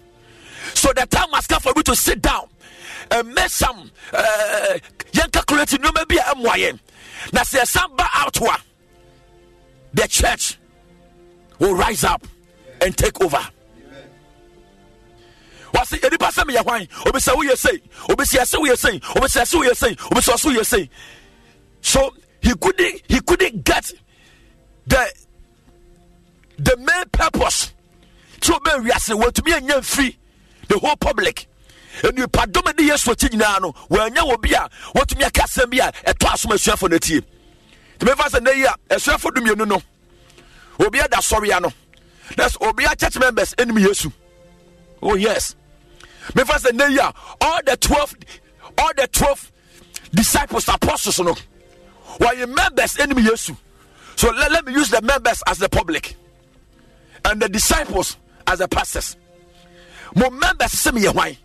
So the time has come for me to sit down and make some uh young calculating no maybe a M Y M. Now say samba out one. The church will rise up and take over. What's the any person me why? Obisa we say, obisa say we say, obisa say we say, obisa say we say. So he couldn't he couldn't get the the main purpose. So we are saying what to me and free the whole public. And you pardon me yes for Tignano, where now will be a what to me a Casambia, a class my chef on the team. The members and they are a chef for the Mununo. Obia da Soriano. That's Obia church members in Miesu. Oh, yes. Members and they are all the twelve, all the twelve disciples, apostles, no. Why your members in Miesu. So let, let me use the members as the public and the disciples as the pastors. My members say me why.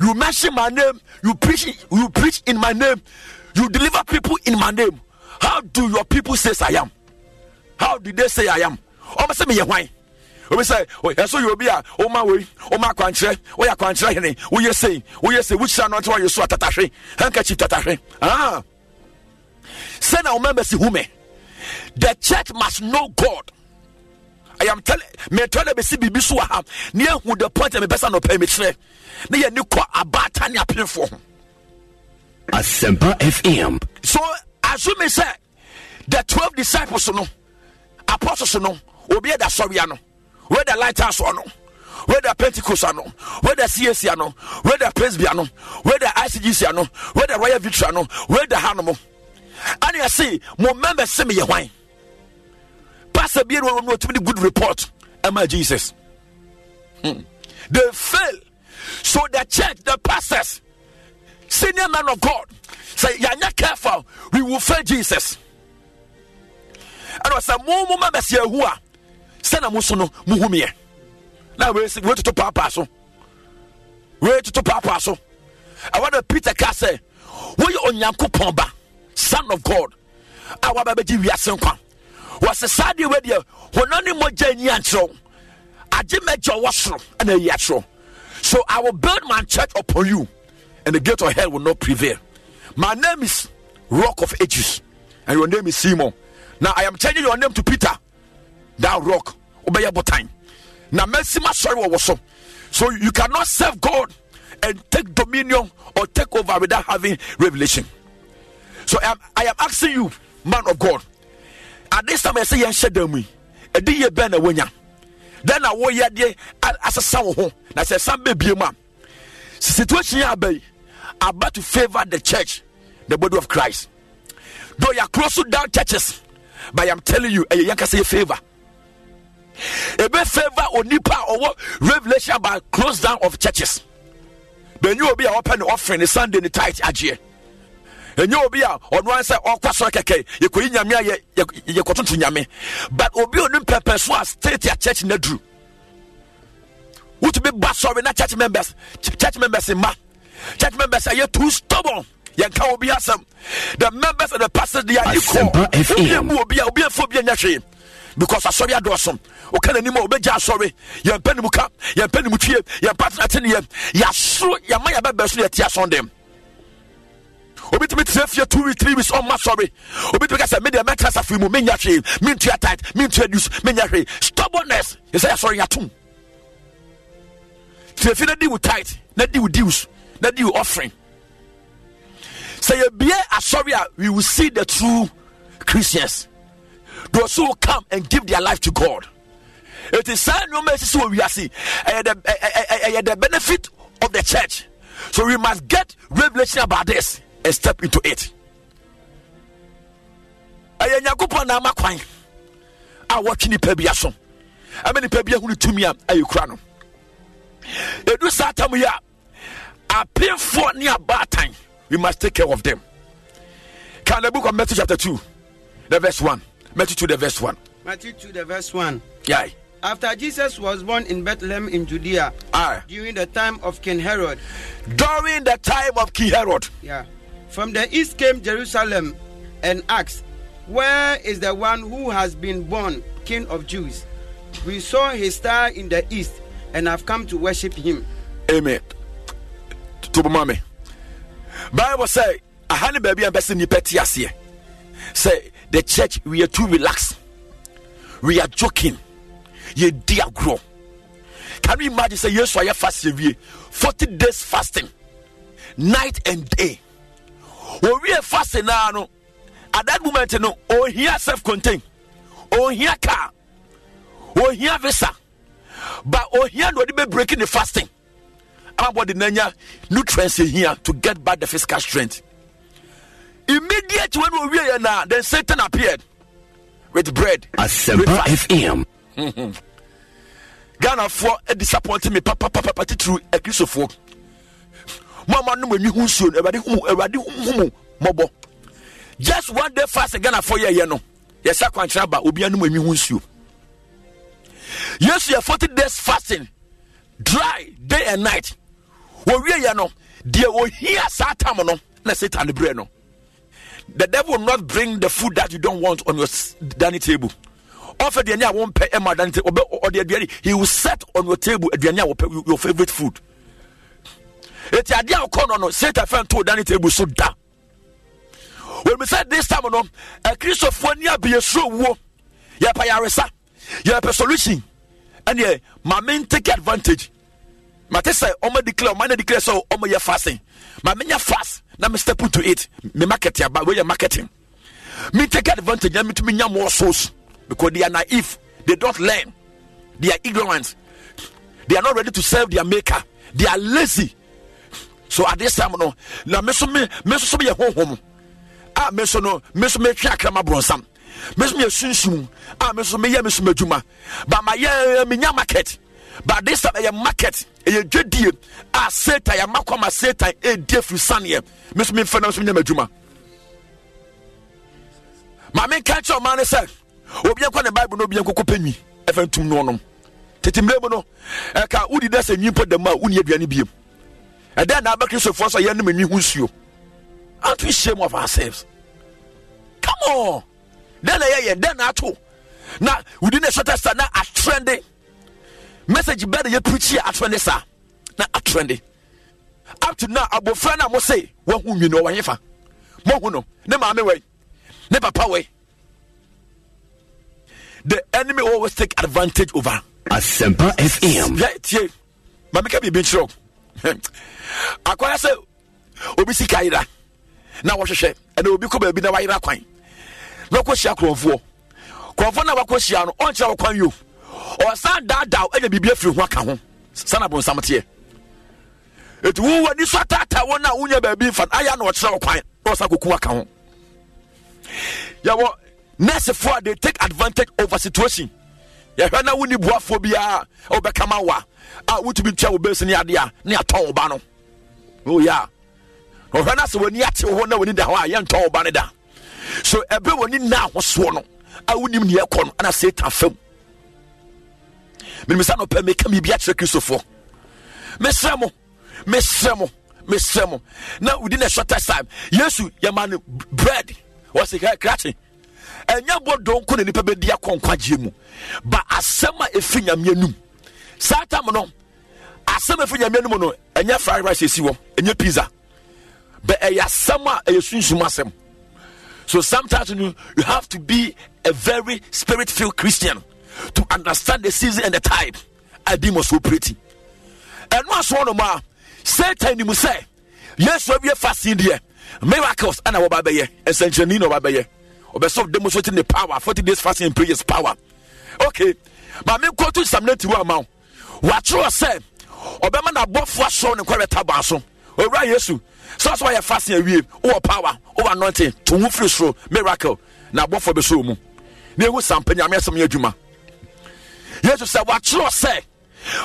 You mention my name, you preach, you preach in my name, you deliver people in my name. How do your people say I am? How do they say I am? Oh, say me why? We say, oh, so you be a oh my way, oh my country, oh your country, any? What you say? What you say? Which are not why you saw tatashi, handkerchief tatashi. Ah, send our members to whom? The church must know God. I am telling me tell the B C B so I have near who the point of a person of payment. Near new call about any appeal for Asempa F M. So, assume me say the twelve disciples, no apostles, no will be at the Soriano, where the lighthouse are, no where the Pentecost are, no where the C S C are, no where the Presbyano, where the I C G C are, no where the Royal Victory are, no where the Hanomo. And you see, more members send me your wine. Pastor Bill will not be good report. Am I Jesus? Hmm. They fail. So the church, the pastors, senior man of God, say, you are not careful. We will fail Jesus. And I said, more members here who are send a musono, muhumia. Now we wait to papa so. Wait to papa so. I want to Peter Cassay, who you on Yanko Pomba, son of God. I want to be Yasenka. Was a sad way there when only more genuine so I did make your washroom and a yatro. So I will build my church upon you, and the gate of hell will not prevail. My name is Rock of Ages, and your name is Simon. Now I am changing your name to Peter, thou rock, obey your time. Now, mercy, my sorrow was so. So you cannot serve God and take dominion or take over without having revelation. So I am, I am asking you, man of God. At this time I say yes me. A day ben awenya. Then I wo ye de asasa wo ho. Na say some baby ma. Situation ya be about to favor the church, the body of Christ. Though you are close to down churches, but I am telling you a yanka say favor. A be favor onipa or what revelation by close down of churches. Then you will be open the offering the Sunday the tithe agye. And you will be on one side or Kwaso Keke, you could in Yamia, you could to Yame. But Obio Nimpers was state your church in the Drew. Would be Basso and not church members, church members in Ma. Church members are too stubborn. Yanka will be awesome. The members of the pastors, they are equal. Obia will be a phobia in your shame. Because I saw your dorsum. Okay, anymore, be just sorry. Your Penimuka, your Penimuchi, your partner, your Sue, your Maya Bessie, tears on them. Obi to me three, two, three weeks on my sorry. Obi to me say, me the matters of you, me nyari, me to your tight, me to your news, me nyari. Stubbornness. You say sorry, you too. Three feet, they will tight, they will deals, they will offering. Say you be a sorry, we will see the true Christians, those who come and give their life to God. It is sign no mercy we are see. The benefit of the church, so we must get revelation about this. And step into it. I am Yakupon Namakwine. I watch in the Pebiason. I mean, the Pebia who to me are you Kurano. They do Satam we are. I pay for near bad time. We must take care of them. Can the book of Matthew chapter two, the verse one? Matthew two, the verse one. Matthew two, the verse one. Yeah. After Jesus was born in Bethlehem in Judea, ah. during the time of King Herod. During the time of King Herod. Yeah. From the east came Jerusalem and asked, where is the one who has been born King of Jews? We saw his star in the east and have come to worship him. Amen. To mommy. Bible say, a honey baby and person nipetiasie. Say the church, we are too relaxed. We are joking. Ye dear grow. Can you imagine say yes why fast ye forty days fasting night and day? When we are fasting now, no, at that moment no, oh here self-contained, oh here car, oh here visa, but oh here no be breaking the fasting. About the nanya nutrients here to get back the physical strength. Immediately when we were here now, then Satan appeared with bread. Asempa F M. Ghana for a disappointment me papa papa party through a piece of work. Mama no me who soon everybody who everybody who mobo. Just one day fast Ghana for ye no. Yes, I can't traba obi anu me who you. Yes, you are forty days fasting. Dry day and night. Wo we ye no, there wo hear Satan no. Let's sit on the bread no. The devil will not bring the food that you don't want on your dining table. Offer the anya won't pay Emma than the he will set on your table at the anya your favorite food. It's the idea of corner, set a fan to dining table so da. When we said this time on a Christophonia be a true war, ya payaresa, ya a solution, and yeah, my men take advantage. Matesa, Oma declare, Mana declare so, Oma ya fasting. My men ya fast, now me step into it, me market ya, but where you marketing. Me take advantage, and me to me more souls. Because they are naive, they don't learn, they are ignorant, they are not ready to serve their maker, they are lazy. So at this time, no, now meso me meso me home home. Ah meso no meso me try akrama bronsam. Meso me sunsun. Ah meso me ye meso me juma. But my ye me nya market. But this time a market a jedi. Ah seta ya makoma seta e die fu sanye. Meso me fena meso me nya juma. My men catch your man self. Obianko the Bible no bianko kopeni eventum no nom tetemrebo no e ka udi da se nyimpo de ma uni aduane biem e da na abakristo fo so ye no mani hunsuo. Aren't we shame of ourselves? Come on, then ye ye then ato na within the shortest na a trendy message better you preach here at trendy sir na a trendy up to now abofra na mo say wo hu nwi no wo hefa mo hu no ne ma me we ne papa we. The enemy always take advantage over. Asempa F M. Yeah, Mama can be big show. Akwara say obi sika ira. Na wo hwehwe, and obi ko baabi na wa ira kwan. Na ko hia krofo. Krofo na wa ko hia no, on kira kwan yo. O san da da e bibia afiri ho aka ho. Sana bon samte. Etu wo wani so tata wo na unya baabi fan aya na o kira kwan. O san koku aka ho. Yawo next four, they take advantage over situation. Yeah, when I win the phobia, or Bekamawa, I would be terrible based in the idea near Tobano. Oh, yeah. Or when I saw when you wonder when in the Hawaiian Tobanida. So everyone in now was sworn. I wouldn't even hear corn and I say Tafel. Mimisano Pemme can be at Christopher. Miss Samo, Miss Samo, Miss Samo. Now within a short time, yes, your man bread was a crashing. And your board don't call any paper dear conquajimu. But as summer a finger menum. Satamano, as summer finger menumono, and your fried rice is you, and your pizza. But a summer a sunsumasem. So sometimes you have to be a very spirit filled Christian to understand the season and the time. I deem was so pretty. And once one of my Satan, you must say, yes, we are fasting there. Miracles and our baby, essentially no baby. Obeso demonstrating the power. Forty days fasting and prayers power. Okay, but me go to some native amount. What you say? Obema na bo fwa show ne kwere tabanso. Owura Yesu. So that's why you fasting and wave. Over power, over anointing, to move free through miracle. Na bo fwa be so mu. Ne hu sampanya me some adwuma. Yesu say what you say?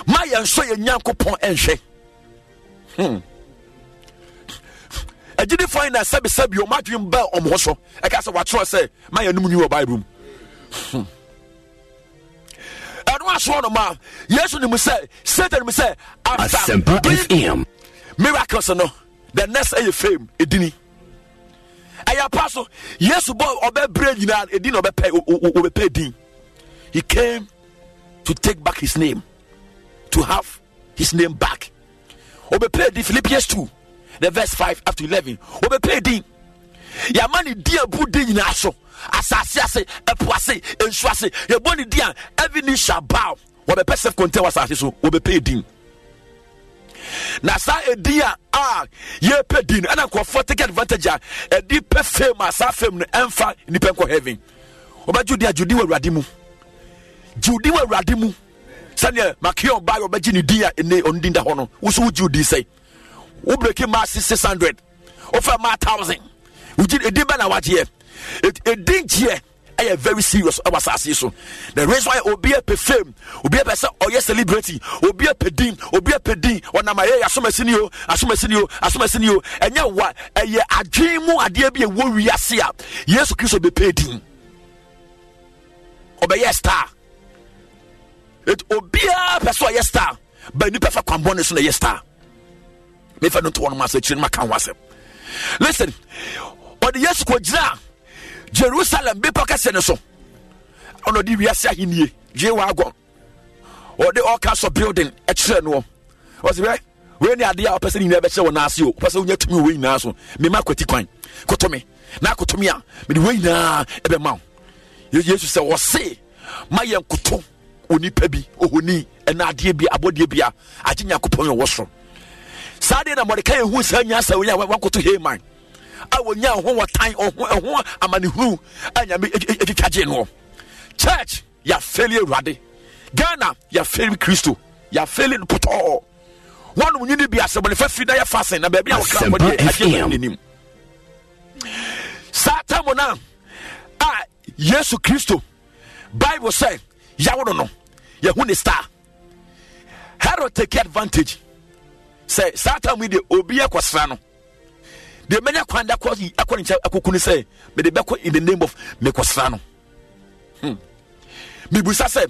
Ma ye nso ye Nyankopon enhwe. Hmm. I didn't find that Sabi Sabi or Madrim Bell on Hosso. I can't say what I say. My new Bible. I don't want Aswanoma, yes, you say, Satan will say, Asempa F M. Miracles, no, the next a fame, a dini. I apostle, yes, you bought or be bread, you know, a din or pay din. He came to take back his name, to have his name back. Obey the Philippians two, the verse five after eleven. Obey the Yamani dear Buddin Naso, Asasiase, Epoise, and Swase, Yaboni dear, every knee shall bow. What a person contain was Asiso, obey Din. Nasa a dear, ah, ye pedin, and I call for take advantage, a deep fame, as I fame, and far in the Penco heaven. Obey Judia, Judiwa Radimu, Judiwa Radimu. Sanya Makion by Obajini Dia in the Ondinda Hono, who would you say? Who break him six hundred, offer my thousand, which is a demand I watch it a dink here. I am very serious about assassin. The reason why Obi a perfume, Obi a person, or yes, celebrity, Obi a pedim, Obi a pedi, or Namaya, Asumasinio, Asumasinio, Asumasinio, and you know what? A year a dream, a dear be a warrior, yes, Chris will be paid him. Obey a star. It obia pessoa yesta ba ni pefa kwambone so na yesta me fa no to one message in maka wasem. Listen, but yes ko jira Jerusalem be pocket se ne so ono di wiase ahenie je wa agon or the all kinds of building e chire no o se be we ni ade a person ni na be chire wona ase o person nya tumi we nyina so me ma kwati kwan kotomi na kotomi a me di we nyina e be ma Jesus say o se ma yen koto Oni pebi, ohoni, and adiebi, abodiebi, ajinya kuponi washroom. Sade na Mordecai who sanya sa uya wako to hear mine. I will nya one time or one amani who and yami education. Church, ya failure radi. Ghana, ya failing Christo, ya failing put all. One when you be as a manifested fasten, and baby, I will come with him. Satamona, ah, yes, Christo. Bible said, Yawono. Yahuni star. Herod take advantage. Say Satan with the Obia Kwasano. The many kwanda kwasi according to Akukuni say, may the back in the name of Mekosano. Hmm. Mibusa said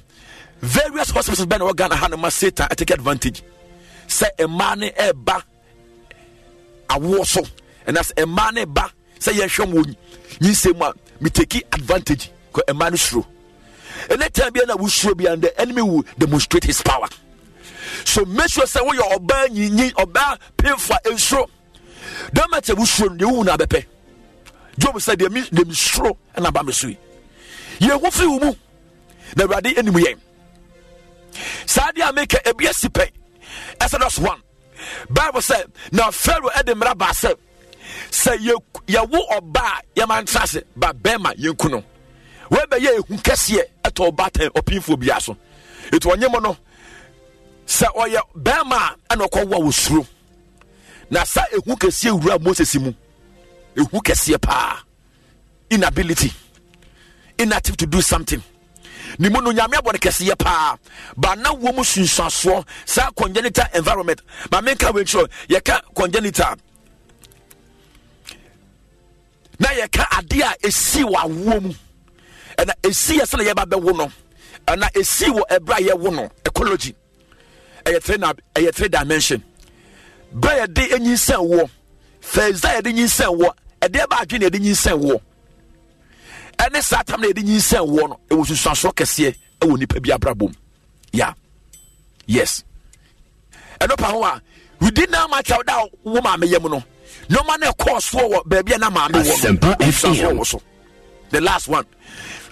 various hospitals ban organ Hanama Satan I take advantage. Say a mane eba a warsaw. And as a mane ba say Yashom Ni say ma me take advantage because a man is true. And that time will show and the enemy will demonstrate his power. So make sure say when you obey, you need obey, pay for and show. Don't matter who show you will not pay. Job said they miss them show and about me see. You will feel mu. The ready enemy. Sadia make a B S C pay. Exodus one. Bible said now Pharaoh had the rabba said say you you will obey your man trust but bema you kuno. Webe ye hunkesiye eto obate opinfo biaso eto onyemo no se oye bema anokwa wa wosuro na sa ehunkesiye wura Moses mu ehunkesiye pa inability inactive to do something ni mu no nyame abone kesiye pa ba na wo mu sunsanso sa congenital environment ba menka we sure ye ka congenital na ye ka ade a esi wa wo mu. And I see a son of Yabba Wono, and I see what a Briar Wono, ecology, a three a three dimension. Briar day and you send war, Thursday didn't you send war, a day by Guinea didn't you send war, and a Saturday didn't you send war, it was just so cassier, it would be a brabum. Yeah, yes. And Opawa, we did not match out now, woman, Yamuno. No man, of course, for baby and a man, the last one.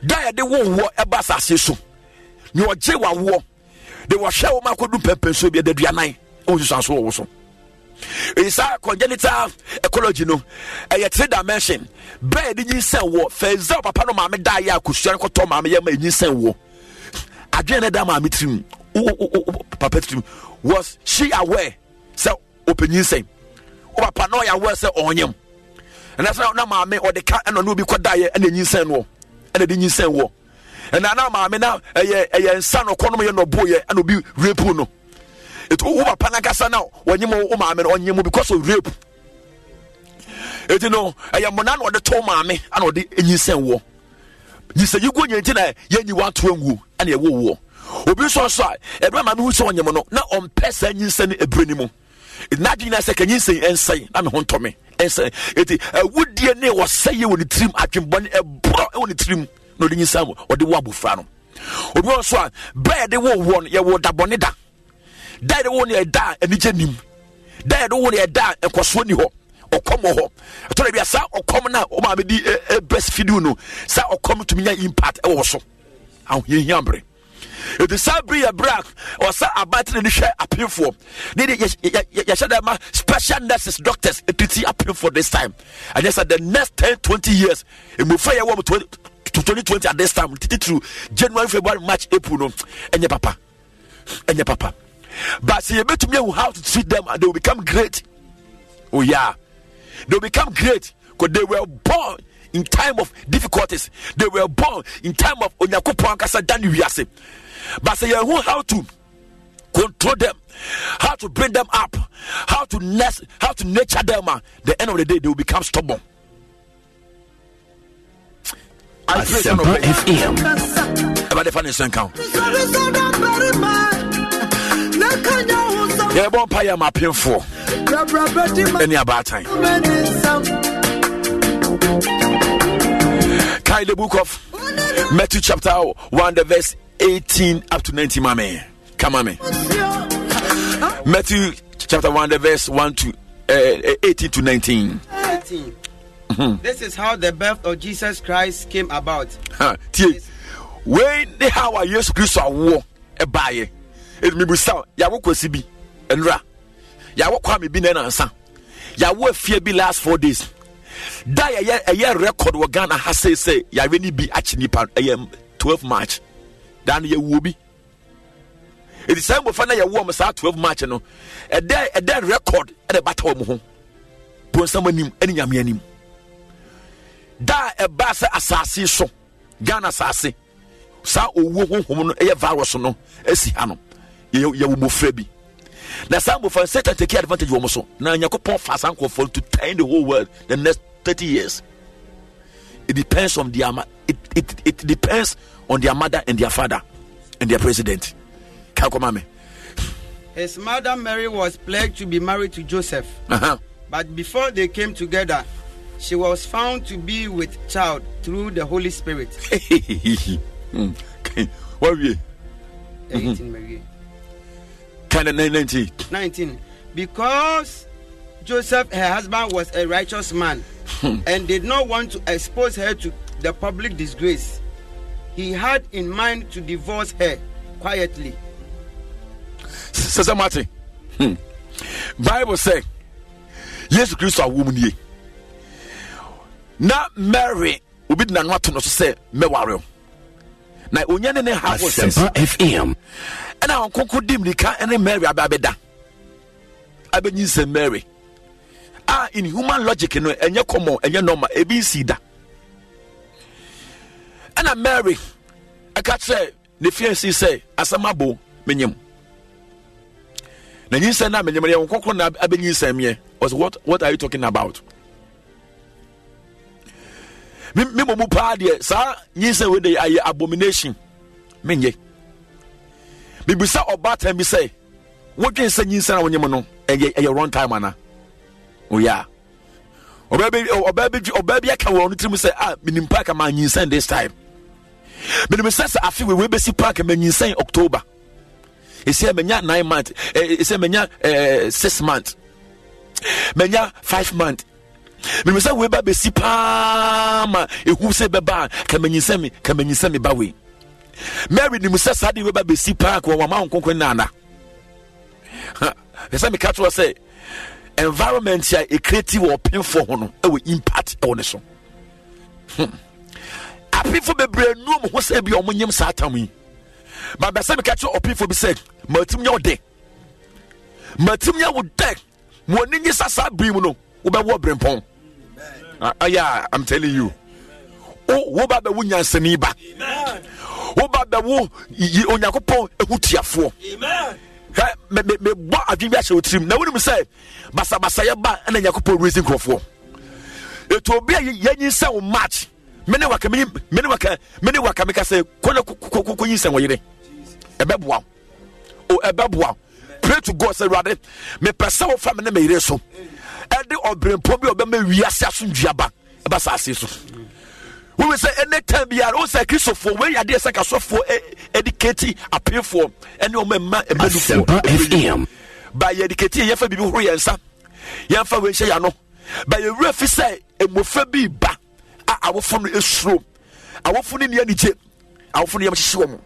Dia de wo wo eba sase so ni oje wa wo de wo hwe wo makodu pepenso bi de duanan o su sanso wo so isa congenital ecology no eye three dimension be de nyisen wo fezao papa no ma me da ya akosuan ko to ma me ya ma nyisen wo adwene da ma me trim papa trim was she aware say openyisen o papa no ya aware say onyem and that's na ma me o de ka no no bi ko da ya na nyisen wo. And then you say, "Wo," and now, mamma, now, a young son of Conway and Oboye and Obi Repuno. It's over Panagasa now when you more mamma on you because of rape. It you know, I am one or the tall mammy and the in you say, "Wo." You say, "You go in your dinner, you want to woo and you woo." Obi so so e be ma me hu se onyem no na on person nyinse ne ebreni mu. Nadi na se kan nyinse ensai na me ho ntome. Ensai eti awudie ne wo sey wo ne trim adwenbone ebro e wo ne trim na odi nyinsa wo odi wo abofra no. Obi so a bread wo wo ye wo dabone da. Da de wo ne da anije nim. Da de wo ne da enkoso ni ho. Okomo ho tole bia sa okom na o ma be di best video no sa okom to me impact e wo so aw ye yambre e de sa bria black or sa abattle ni hwe appeal for dey ya shada ma special nurses doctors etiti appeal for this time and just at the next ten twenty years e mo fa ya wo twenty twenty at this time through January, February, March, April no enye papa enye papa but see betumi how to treat them and they will become great. Oh yeah, they become great because they were born in time of difficulties. They were born in time of Onyakupo. But say you know how to control them, how to bring them up, how to nurse, how to nurture them. At the end of the day, they will become stubborn. I pray some of F M. About the finance account. Yeah, bon pay am appeal for. Any about time. Kind the book of Matthew chapter one, the verse eighteen up to nineteen, my man. Come on, man. Matthew chapter one, the verse one to uh, eighteen to nineteen. eighteen. Mm-hmm. This is how the birth of Jesus Christ came about. Huh. When the how Jesus Christ was a buyer, it may be so. Yawo kwesibi enra. Yawo kwa me bi na ansa. Yawo afie bi last four days. Da ya ya record wo Ghana ha say say ya we ni bi achi nipa twelve March. Dan ya wo bi. It is time for na ya wo am say twelve March no. E dey e dey record e dey battle mo ho. Bonsam anim eni nyame anim. Da e ba say asase so. Ghana asase. Sa owo honhom no e virus no esi ha no. You will be now. Some of us set and take advantage of so now. You can fast and conform to turn the whole world the next thirty years. It depends on their it, it, it depends on their mother and their father and their president. His mother Mary was pledged to be married to Joseph, uh-huh. but before they came together, she was found to be with child through the Holy Spirit. What we eighteen Mary. nineteen. Because Joseph, her husband, was a righteous man and did not want to expose her to the public disgrace, he had in mind to divorce her quietly. Sister Martin, Bible says, yes, Christ a woman ye. Now Mary will be the one to say, me warrior. Na onyane ne ha wo Asempa F M na onkokodim nika ene Mary ababeda abenyise Mary ah in human logic no enye common enye normal ebi sida na Mary aka say ne fiancé say asamabo menyem na nyise na menyem ye onkokon na abenyise me was what what are you talking about me me mo pa de sa nyinse we dey aye abomination menye me bi sa obata me say wo dwen sa nyinse na wonyem no eye wrong time ana oh yeah oba bi oba bi oba bi aka wo no trim say ah me nim park ma nyinse this time me nim say afi we we be si park ma nyinse October e say menya nine months e say menya six months menya five months. Me say we ba be si pa ma ehu se be ba ka manyinse me ka manyinse me ba we Mary ni musa sadi we ba be si pa ko wa ma nkonkon na na say me catch we say environment ya e creative or painful ho no e we impact e won so happy for be brand new ho say bi omnyem sa tamu ba be say me catch o people be say matum ya ode matum ya ode woni nyi sasa bi mu no Amen. Uh, uh, yeah, I'm telling you. Oh, what about the Wunya Seniba? What about the Wu Yonakopon Hutia for? Amen. What I think I should trim. Now, what do you say? Basa Basaya Ba and Yakopo raising for. It will be a Yanin sound match. Many were coming, many were coming, many were coming. I say, Kono Kokokokoyin, Ebebwa. O ebebwa. Pray to God say rather me person of family me ire so. Ede obrempo bi obema wiase asundua ba. Eba sa ase so. We will say any time bi are o say Christopher we yade say Christopher educate appeal for any o mema ebedu for F M. By educate ye fa bibi horo ye nsa. Ye fa we hye ya no. By ye refi say emofa bi ba. A awofo no esuro. Awofo ni ne anije. Awofo no yamhye wo mo.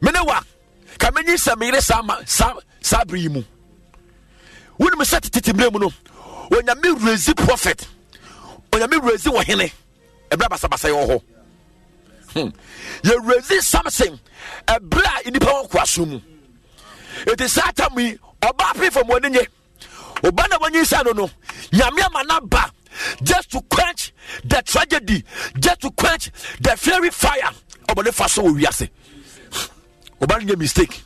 Menewa kamenyi samire sama sabri mu wonu me set titimre mu no wonya me raise prophet wonya me raise wo hene ebra basabasa yo ho hmm you raise something ebra inipa wo kwaso mu it is satan we oba pe from wonye oba na wonyi sa no no nyame amana ba just to quench the tragedy, just to quench the fiery fire obone faso wo wiase. Don't make a mistake.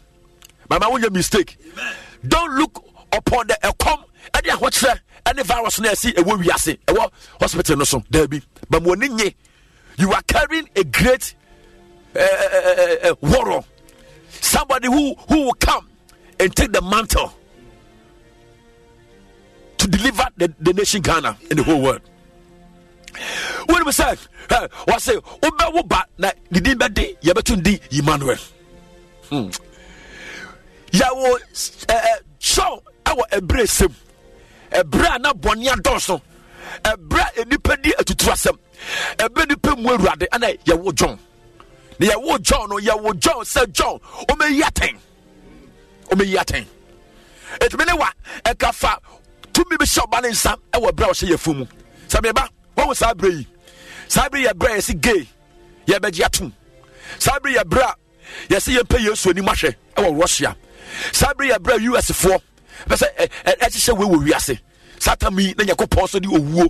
Mama, won't make a mistake. Amen. Don't look upon the outcome. Any what's any virus near see a will we are saying a hospital no so there be. But when you are carrying a great uh, uh, uh, warrior, somebody who who will come and take the mantle to deliver the, the nation Ghana and the whole world. When we say, what say? Oba oba na the day by day, you better do Emmanuel. Hmm. Yawo show our embrace him. Ebra na bonia donso. Ebra enipedi etutuasem. Ebra nipe mu urade ana yawo John. Na yawo John no yawo John say John o me yaten. O me yaten. Etmene wa e ka fa to me be show balansa e wo bra o say yefu mu. Sameba wo Sabri yi. Sabri ye bra si gay. Ye be giatum. Sabri ye bra yes, you pay your swing machine. I Russia. Sabri, a brave U S four. But I say, we will reassay. Satami, then you could possibly woo.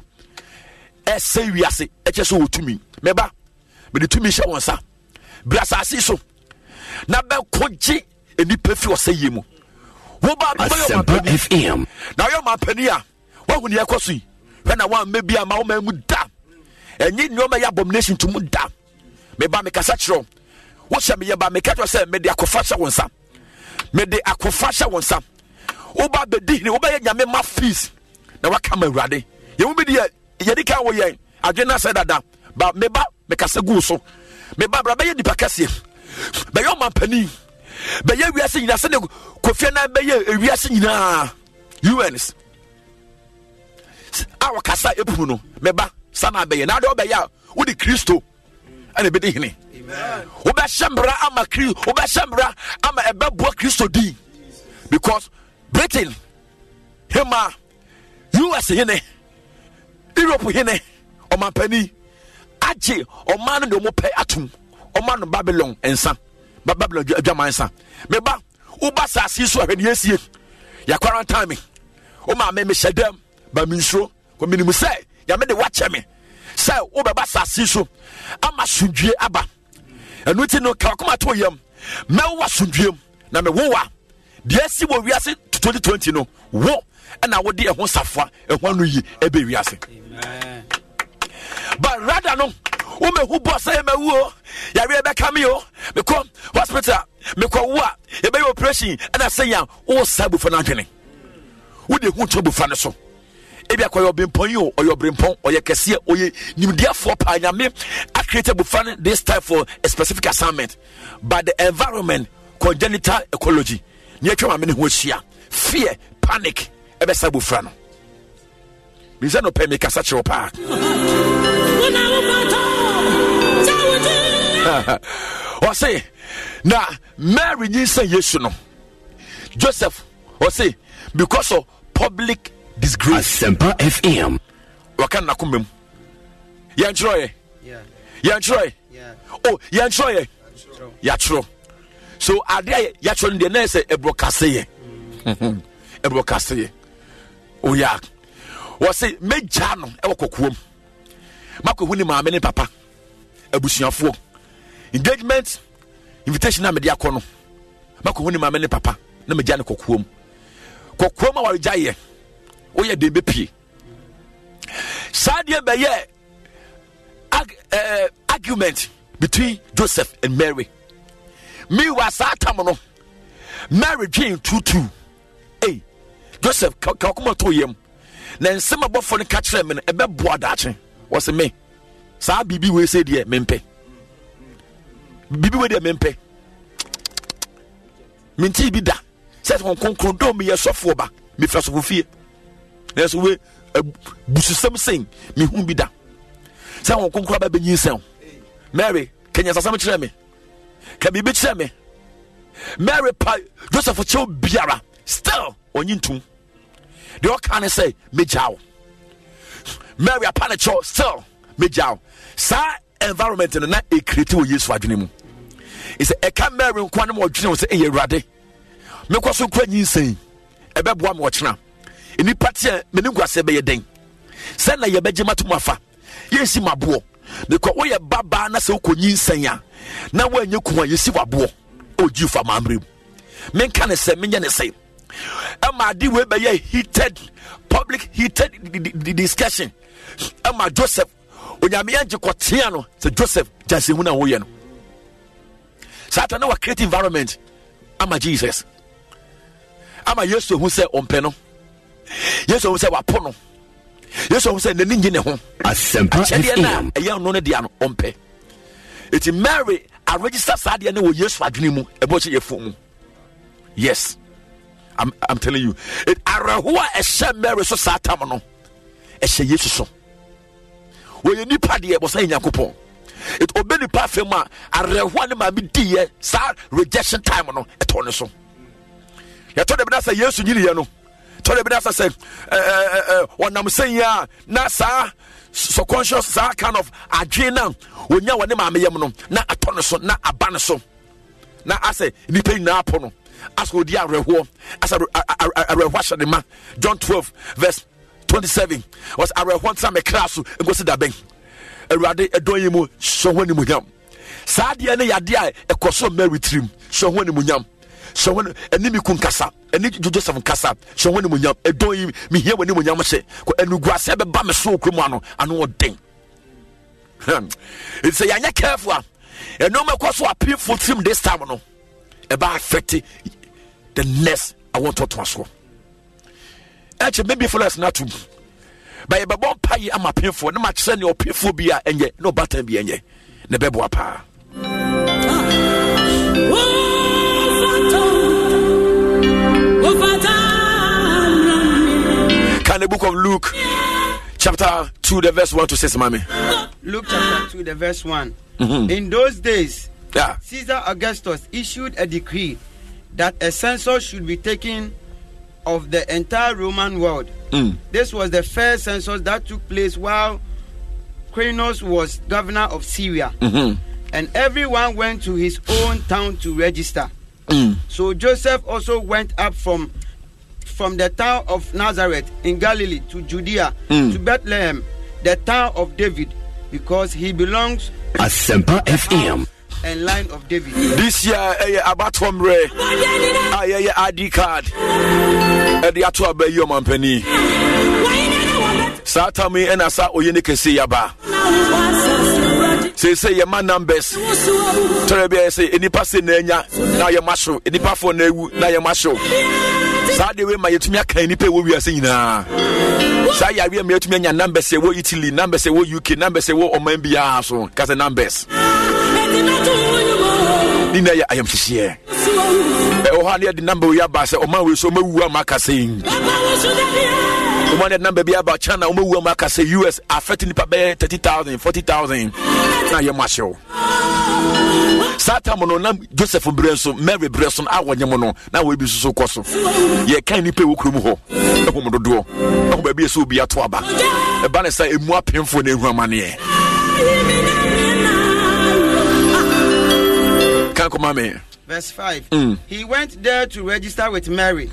I say, we are say, H S O to me. Meba, but the two me shall answer. Bless us, so. Now, Conchi, and the perfume say you. What about F M? Now, you're my penia. What would you cost me? When I want maybe a moment would die. And you know my abomination to Munda. Meba make a such wrong. What shall be about me? Catch yourself, made the aquafasha one some. Made the aquafasha one some. Oba the dignity, obey your mouth fees. Now I come and ready. You will be the Yadika way. I did not say that, but meba, make us a gooso. Meba, Rabay, the Pacassi. By your mampany. By your reaction, I said, Kofiana, by your reaction, U N S. Our Casa Epuno, Meba, Sana Bay, and I don't obey out with the Christo and the Bedini. Oba Shambra ama kri Oba Shambra ama ebebwa Kristo di because Britain hema U S hene Europe hene omanpani aje oman no mo pe atum oman no Babylon ensa Babylon adwama ensa meba oba sasi so ahwe ne yesie ya quarantine me o ma me me shedam ba minsro ko minimu say ya me de wache me say obeba sasi so ama sundue aba. And we no kakuma to yam. Melwa sundiem. Na me woa. Desi wo wiase to twenty twenty no. Wo and I would dear one safwa and one ye ebe wiase. Amen. But rather no woman who boss me wo ya rebe cameo me come hospital me kwa wa ebe operation and I say ya o sabu for nantwene. Wo de hu trouble for so. Ebi akwa yo bempon yo or your bempon or your kese or ye nimdia for pa nyame created bufan this time for a specific assignment by the environment congenital ecology nature ma meni ho hia fear panic ebe sabu frano bi ze no pe me kasa chiro pa o say na Mary nyi say Yesu no Joseph o say because of public disgrace Asempa F M wakan na kumem ya nchroye yeah Yantroy, yeah. Oh, Yantroy, Yatro. So are there Yatron the nurse a brocasse? A brocasse. Oh, yeah. Was it made Jan a cocoon? Marco Winima, many papa, a bushing of four engagement, invitation, I'm a diacono. Marco Winima, many papa, no Majan cocoon. Cocoon or Jay. Oh, yeah, D B P. Sadia Bayer. Uh, argument between Joseph and Mary. Me was at Tamano. Mary Jane Tutu. Hey, Joseph Kakuma to him. Then some about for the catchman, a bad boy that was a me. Sa Bibi will say, dear Mempe. Bibi will dear Mempe. Minty Bida says one concordon me a software. Me first of fear. There's a way a bush something. Me whom be that. Someone concrab by yourself. Mary, can you say me? Can be betray me? Mary Pi Joseph Biara still on you too. They all can say me jow. Mary Apanacho still me jow. Sa environment and not a critical use for dream. It's a can marry and quantum or dream say a rade. Make us so quite you say a bab one watch now. In the party, Menunga say be a ding. Send a yabejima to Mafa. Yes, my boy. The Koya Baba Nasoko Yin Senya. Now when you come, you see what boy. Oh, you for my room. Men can say, men can say. Emma D. Weber heated public heated discussion. Emma Joseph, when you are Cotiano, the Joseph Jasimuna Woyan. Satan, our creative environment. Ama Jesus. Ama yes to who said on Peno. Yes, who said Wapono. Yes, who said the Ninja home. Asempa F M. A young nonadian on Pe. It's Mary. I register Sadia and we use for dream about your phone. Yes, I'm I'm telling you. It Arahua a sham Mary so Satamano. A say yes so. When you need Paddy was saying Yakupon. It obey the parfema. Arahua may be dear, sir, rejection time on a tonoso. You told the Benasa yes to Giliano. Told the Benasa said, uh, what I'm saying, yeah, Nasa. So conscious that kind of agenda when you want to make money, na atoneso, na abanaso, na ase ni pay na apono, as we di arewo, as a arewo shadema. John twelve verse twenty seven was arewo time a class go see that bank. Erade edoyi mu so honi mu nyam. Saade ne yade a ekoso meritrim so honi mu nyam. So when enemy kun kasa, eni Joseph kasa, so when mu nyam edoyi mi hia wani mu nyam hye. Ko enuguase be ba me so okromu ano ano odin. It's a yanya careful. Eno me kwaso appeal for team this time no. E ba affect the next I want to transfer. Actually maybe for us not to. But e be bon pay am appeal for na ma kire ne appeal for bia enye no batan bia enye. Ne be boa pa. Can the book of Luke chapter two the verse one to six, mommy? Luke chapter two the verse one. Mm-hmm. In those days, yeah. Caesar Augustus issued a decree that a census should be taken of the entire Roman world. Mm. This was the first census that took place while Quirinus was governor of Syria. Mm-hmm. And everyone went to his own town to register. Mm. So Joseph also went up from from the town of Nazareth in Galilee to Judea, mm. to Bethlehem, the town of David, because he belongs Asempa F M and line of David. This year, about from Ray, I yeah I D card. And the actual be your company. Satami and Asa Oyenike say yaba. Say say your man numbers. Terebi say any pass in nya na your masho, any pass for na your masho. Saturday we my yetumi aka any pe we are saying na. Say ya we my yetumi nya numbers say we Italy, numbers say we U K, numbers say we Omambia so, cause the numbers. Nina ya I am here. E o ha the number we aba say Oman we so mewu amaka saying. One that number be about China, Umaka say U S affecting the paper thirty thousand, forty thousand. Now you're marshal. Satamono, Joseph Bresson, Mary Bresson, our Yamono, now will be so cost. Ye can't pay Ukrumo, a woman to do. Oh, baby, so be a twaba. A banister is more painful than Romania. Kankomame. Verse five. Mm. He went there to register with Mary,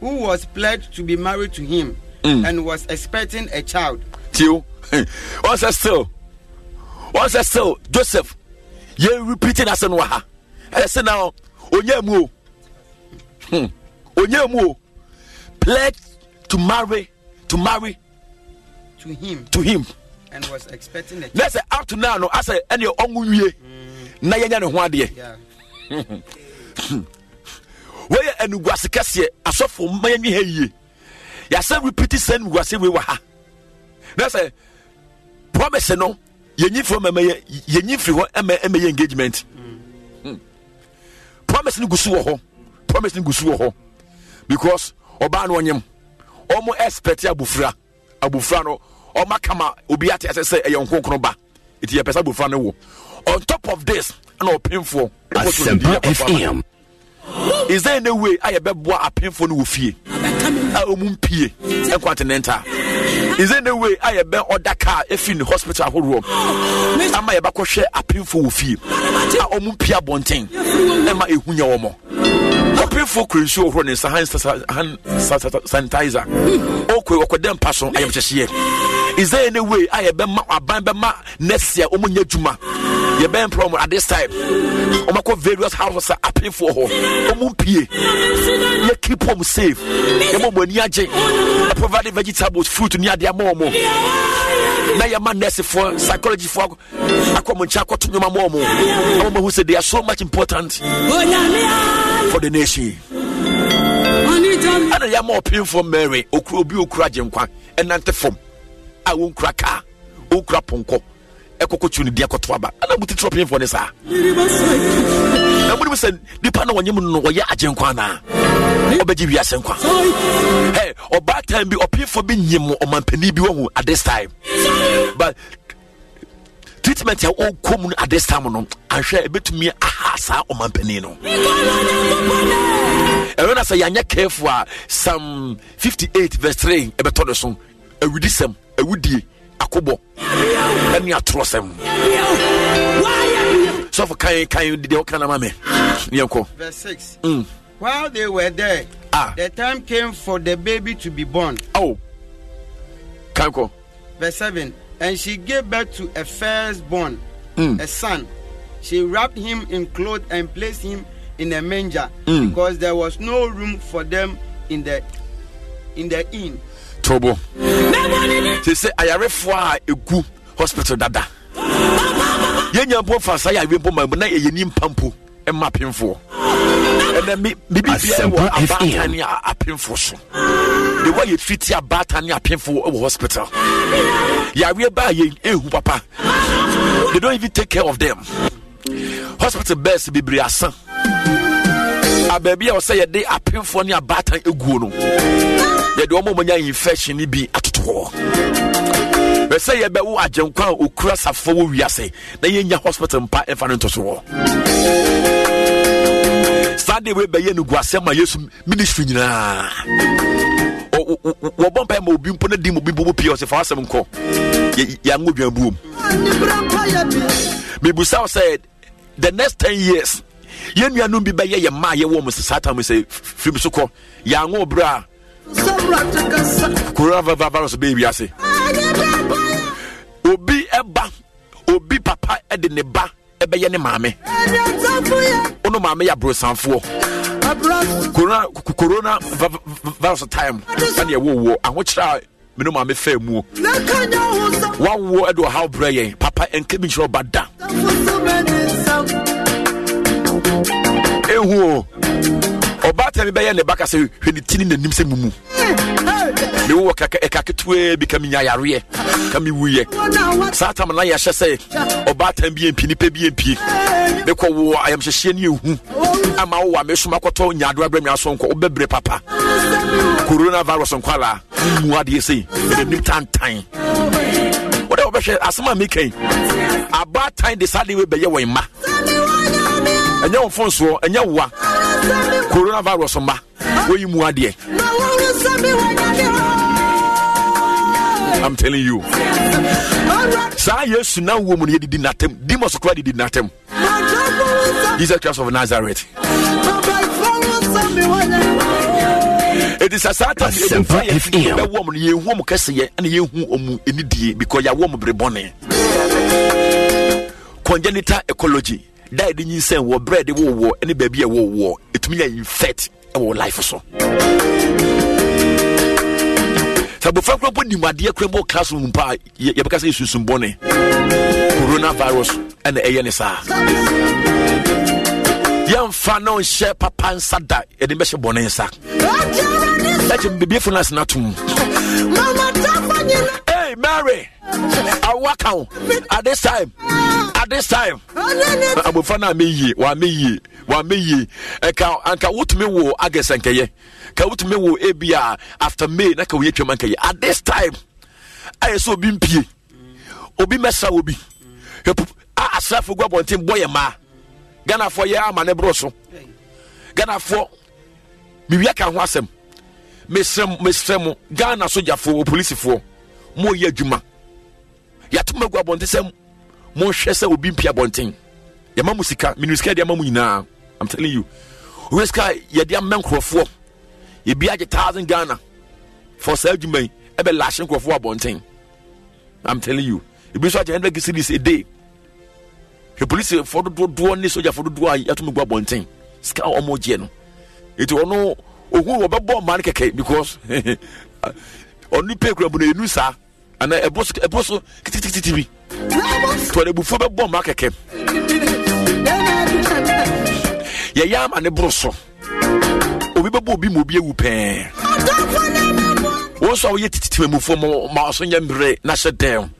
who was pledged to be married to him. Mm. And was expecting a child. Till once I still, once I still, Joseph, you repeating as an waha. I said now, Onyemu, Onyemu, pledged to marry, to marry to him, to him, and was expecting a child. Let's say up to now, no, I say, and your own way, Nayana Wadia. Where and Wasikasye, I saw for Miami. Hey, Yasa repeated send Wasiwaha. That's a promise, no, you need from a mayor, you need for M A engagement. Promise Ngusuho, promise Ngusuho, because Oban Wanyam, Omo Espetia Bufra, Abufrano, Omakama, Ubiati, as I say, a young Konkroba, it's a Pesa Bufrano. On top of this, I know painful. Is there any way I bet what a painful will fear? I won't pee and continental. Is there any way I bet or that car if in the hospital whole room? Am I about to share a painful fear? I won't pee a bonting. Am I a hunyamo? A painful crucial running sanitizer. Okay, what could them pass on? I am just here. Is there any way I bet a bambama next year? Omunya Juma. Your band problem at this time. Omako various houses are appealing for her. Omumpie. You keep home safe. Omumu niaje. I provide vegetables, fruit near their momo. Now your man nurse for psychology for. I come and check what to your momo. Omumu who said they are so much important for the nation. And I am more painful Mary. Okuobi okurajem kwa. Enante form. I won't cracker. Okra ponko. Ekokotuni dia kotwaba ana buti trop info ne sa na budi mesen dipa na wanyem no wo ye agenkwa na obaji wi asenkwa hey oba time bi opinfo bi nyim omampani bi wo at this time but treatment ya o komun at this time no ahwe ebetumi aha sa omampani no e wona say anya careful Psalm fifty-eight verse three ebeto de so ewudisem ewudie akobo let me atrust him so for can can you the kind of mama yanko verse six mm. While they were there ah. The time came for the baby to be born oh kanko verse seven and she gave birth to a firstborn mm. a son. She wrapped him in cloth and placed him in a manger mm. because there was no room for them in the in the inn. Trouble. They say I are for a good hospital dada. Yenyan pon fa say I be pon my na yenim pampo e mapin for. And then me be be a batani a pin for so. The way you treat your batani a pin for hospital. Ya we ba ye ehu papa. They don't even take care of them. Hospital best be briasan. A baby I say they a pin for near batan egu no. The woman infection be at all. They say about who are Janka who cross a four years say they in your hospital and part of an interval. Sunday will be in Guasema, yes, ministry. Or one pam will be put a dim will be P O S if I have some call. Yamubian boom. Mibusao said the next ten years, Yemianum be by your Maya woman, Satan will say, Fimsuko, Yango bra. Coronavirus baby, I say. Obi Eba, Obi Papa Edineba, Ebayane Mame. Ono Mame ya bro sanfo. Corona, Corona virus time. And ye wo wo. And what try? Me no Mame fair mu. One wo edo how pray Papa and Kevin show bada. Ewo. Obata mi baye ne baka se hweli tini nanim se mumu me wo kaka e kaka twe bi kaminya yare kami wuye satam na ya hye obata bi empi ni pe bi empi me ko wo ayam hye ne ehu ama wo wa me suma kwoto nyaado abrami aso nko obebre papa coronavirus nkwala mu ade sei e ni tantan wo de obehwe asama me kan abatan de sade we baye won ma enya won fon so enya wa coronavirus on ba wey you mua there. I'm telling you. Sa yesu na wo mu yedi natem, dimos kwa di natem. Jesus Christ of Nazareth. It is a Satan F M. That woman ye wo mu kase ye na ye hu omu enidie because ya wo mu brebone. Congenital ecology. That didn't say what bread the war war any baby a war war it means infect our life or so. So before we put the media crumble classroom by you because it's some bonnie coronavirus and the A N S R. Young Fano share Papansa die, and the Bishop Bonanza. Let him be beautiful as Natum. Hey, Mary, I walk out at this time. At this time, I will find a me, one me, one me, a cow, and Kawut me wo, I guess, and Kaye. Kawut me wo, A B R after me, Nakawit Mankaye. At this time, I so been pee. Obi Messa will be. I suffer one team boy, ma. Ghana for ya man broso. Ghana for Mibia can wasem. Messem Messemo Ghana soldier for police for Mo ye juma. Yatuma go bontisem Mo shesa will be pia bonting. Yamamusika minuska de mamina. I'm telling you. Weska ye dear mancro for ye be a thousand Ghana for sell jume ebe lashing crop for bonting. I'm telling you. It be such a hundred cities a day. The police for the do on this soldier for the do I have to make one thing. Scout or more general. It will know who will bomb Manica because only pay grab the news and a boss a boss to the before bomb market. Yeah, yam and a brosso. We will be mobile who pay. Also, we move for more mouse and yam break, not shut down.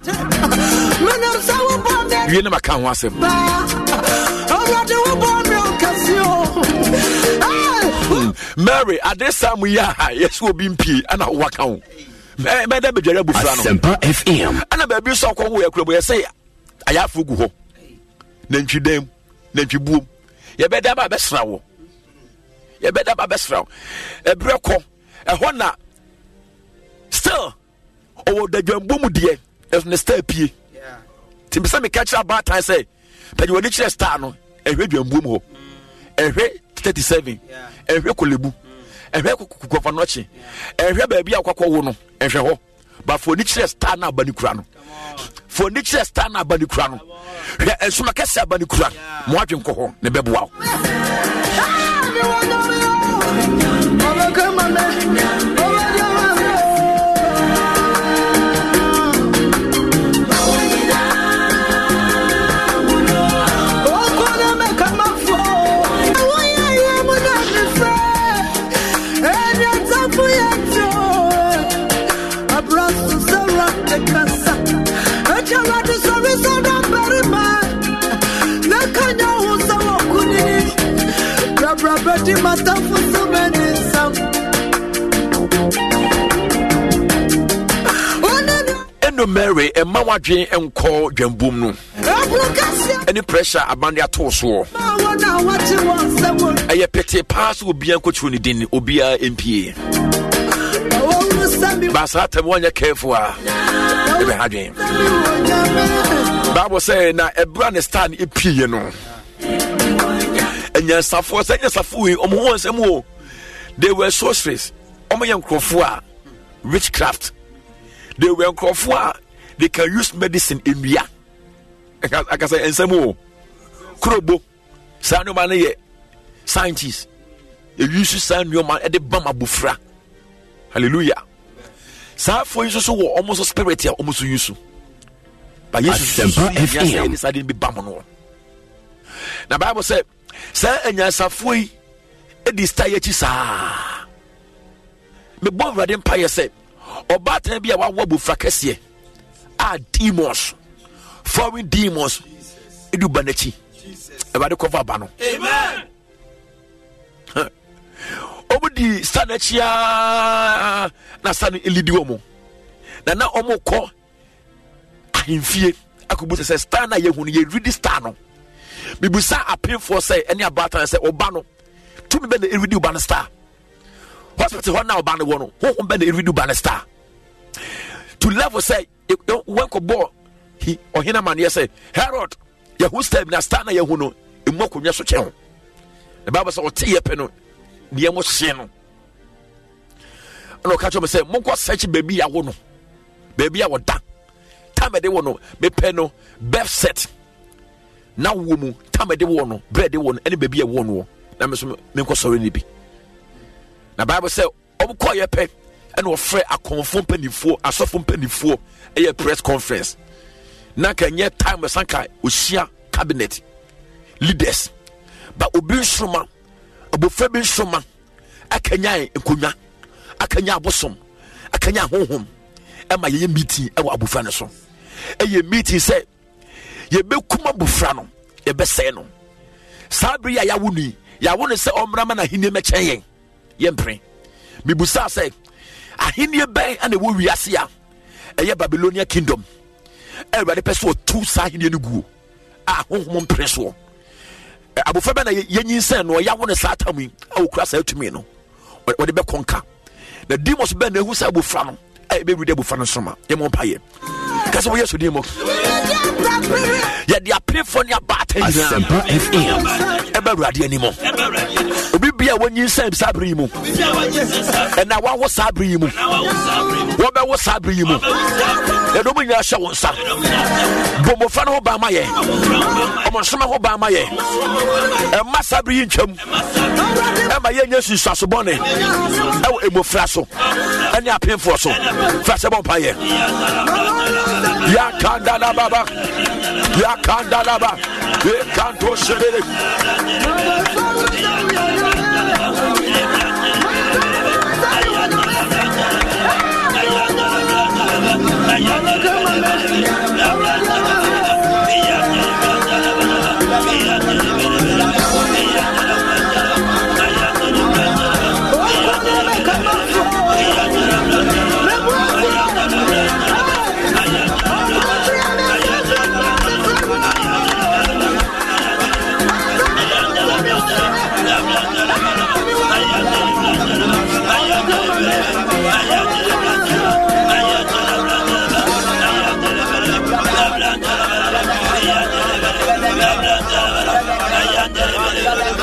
You never can watch him. Mary, at this time we are, yes, we'll be in P and I walk out. Madame Asempa F M. And a baby so called where we say, I have Fugu. Then she dame, then she boom. You better have my best round. You better have my best round. A breco, a Honda. Still, oh, the Jamboom dear, as the step. Timisa me catch up bad time say, but you were literally star no. Every dream boom ho, every thirty seven, every kolebu, every kukukukuanochi, every baby a kuku wono, every ho. But for literally star na bani Kurano, for literally star na bani Kurano. We are so much as bani Kurano. Moa jumko ho ne bebu wow. Endo Mary and Mama Jane and call Jambum. Any pressure about their toes war. A petty pass will be opportunity in Obia M P A. Basata one you care for. Bible saying that a brand stand a piano. And yes, I for second Safui or more and more. They were sorcerers, Omayan Crofua, witchcraft. They were Crofua, they can use medicine in Bia. I can say, and some more. Crobo, Sano Mane, scientists. You used to sign your man at the Bama Bufra. Hallelujah. Safo is also almost a spirit here, almost use. But yes, I didn't be Bamano. The Bible said, Sir, and Yasafui, it is Tayetisa. The Bovrad Empire said, or Batten be a wabu fracassie. Ah, demons, foreign demons, Edu Banetti, about the cover banner. Amen. Over the Sanachia Nasan Eliduomo. Nana Omo call. I in fear. I could put a stana here when you read this tunnel. Bibusa appeal for say any about and say Obano. To be the Iridu Banasta. Hospital now Banawano. Who bend the Iridu Banasta? To level say don't ball he or hina man yes say Herod Yahusta Nastana Yahuno in Moku Yasu Channel. The Bible saw Tia Peno Niamo Sheno. And I'll catch him and say Moko search baby I wono. Baby I would da Time they wono be peno Beth set. Now, woman, time at the one, bread the one, any baby a one war. Now, Miss Minkosorini be. The Bible said, oh, call your pet and offer a confirm penny four, a soft penny four, a press conference. Now, can yet time a sankai, Ushia cabinet leaders, But Obi Shruma, Obu Febin Shruma, Akanya Nkuna, Akanya Bosom, Akanya Home, and my ye meeting, our Abu Fanason. And ye meeting said, Ye be Kuma Bufrano, Ye Beseno. Sabri Yawuni, Yawuni say Omramana Hine Mechayen, Yempre. Mibusa say, Ahinia Bay and the Wuriasia, a ye Babylonia Kingdom. Everybody pass for two Sahinugu. Ah, home press war. Abu Fabana Yenin Sen or Yawan Satami, I will cross out to me. But what about Conca? The demons bend who's Abu Fran, I baby Debu Fanosoma, Yamon Paye. Casaway to Demo. Yet the appeal for your battery is ever ready anymore. We be a when you send Sabrimu. And now what was Sabrimu? What about what Sabrimu? Edomina shawonsa bomofano ho ba maye omonsoma ho ba maye e masabri ntwam e maye nyesu sasubone e emofra so ene apemfo so fase bompa ye ya kanda la baba ya kanda la baba e kanto shebele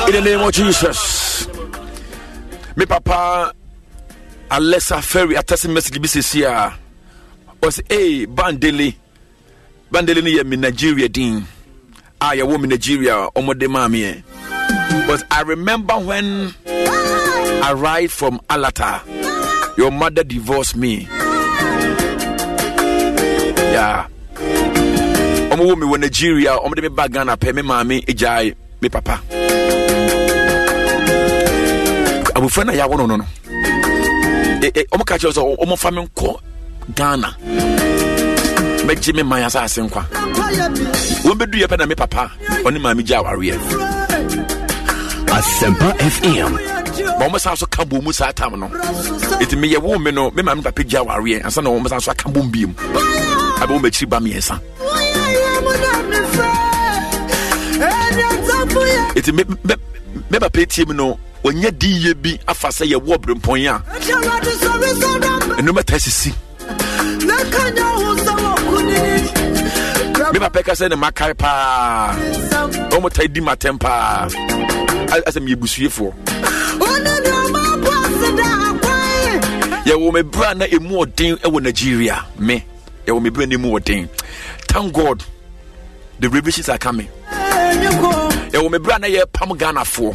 In the name of Jesus, me papa Alessa Ferry attached message B C C R was a bandeli bandeli near me Nigeria dean. I a woman Nigeria omode mami. But I remember when I arrived from Alata, your mother divorced me. Yeah, omo woman when Nigeria omode me back Ghana pe me mami ejai me papa. Abu Fana Yawono no no. Omo ka chese omo fa me ko Ghana. Me ji me man asase nkwa. Wo be duye pe na me papa, oni ma me ji aware. Asempa F M. Bo mo san so ka bo mu sa tam no. Iti me ye wo me no, me ma me papa ji aware, ansa na wo mo san so ka bo bi mu. Abo me chi ba me esa. Iti me me papa ti me no. When you did you be a fassa, you wobble and point out. And no matter see, Mima Pekka said, my carpa, almost I did my temper as a mubusu for. You will be brand a more thing over Nigeria, me. You will be brand a more thing. Thank God, the revelations are coming. You will be brand a palm Ghana for.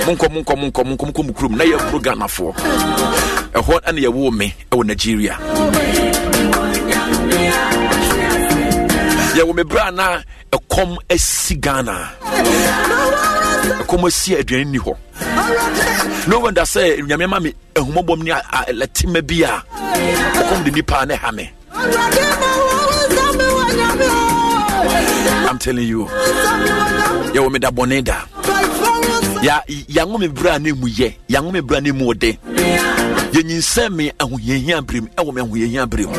Munko munko munko munko munko mukrum na ye pro Ghana for. E ho na ye wo me e wo Nigeria. Ye wo me bra na e kom esi Ghana. E kom esi aduan ni ho. No one that say nyame ma me ehumobom ni letima bia. E kom de nipa na ha me. I'm telling you. Ye wo me da boneda. Ya yango me bra ne mu ye yango me bra ne mu de ye nyinsem me ahoyehia brem e wo me ahoyehia brem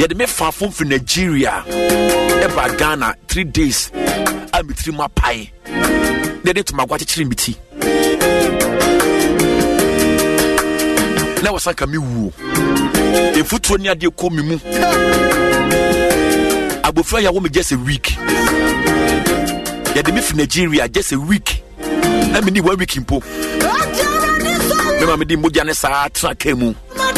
ye de me fa fom from Nigeria e ba Ghana three days am three ma pai de de to magwa chechiri miti na wasanka me wu e futuo ni ade ko me mu abofra ya wo me just a week ye de me from Nigeria just a week. I mean, one week in Pope. Remember the Mujanesa Trakemu. I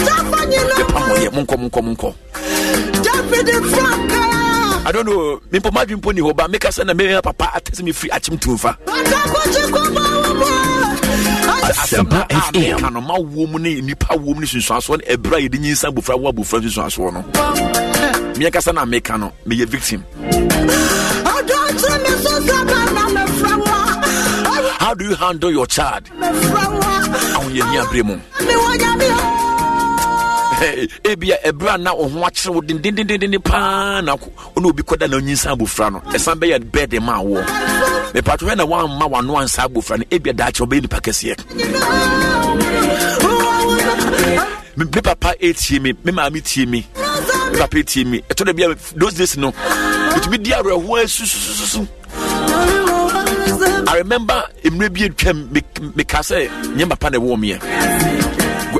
don't know. Mimpo Madrim Pony Hoba, make us and a papa attends me free at him to her. Asempa F M. Canoma woman in Nipa woman is one a bride in San Bufra Wabu Francis was one. Miakasana Mekano, be a victim. How do you handle your child? Ebia ebra na ohun akire wodin din din din pa na ono obi koda na nyinsa abofra no esan be ya bed ma wo me patwe na wan ma wano ansa abofra no ebia da akire obi ni pakese me papa etie me me ma mi tie me papa tie me eto de bia those days no it be dia re ho asususu. I remember emre bi etwam me kase nye papa na wo me.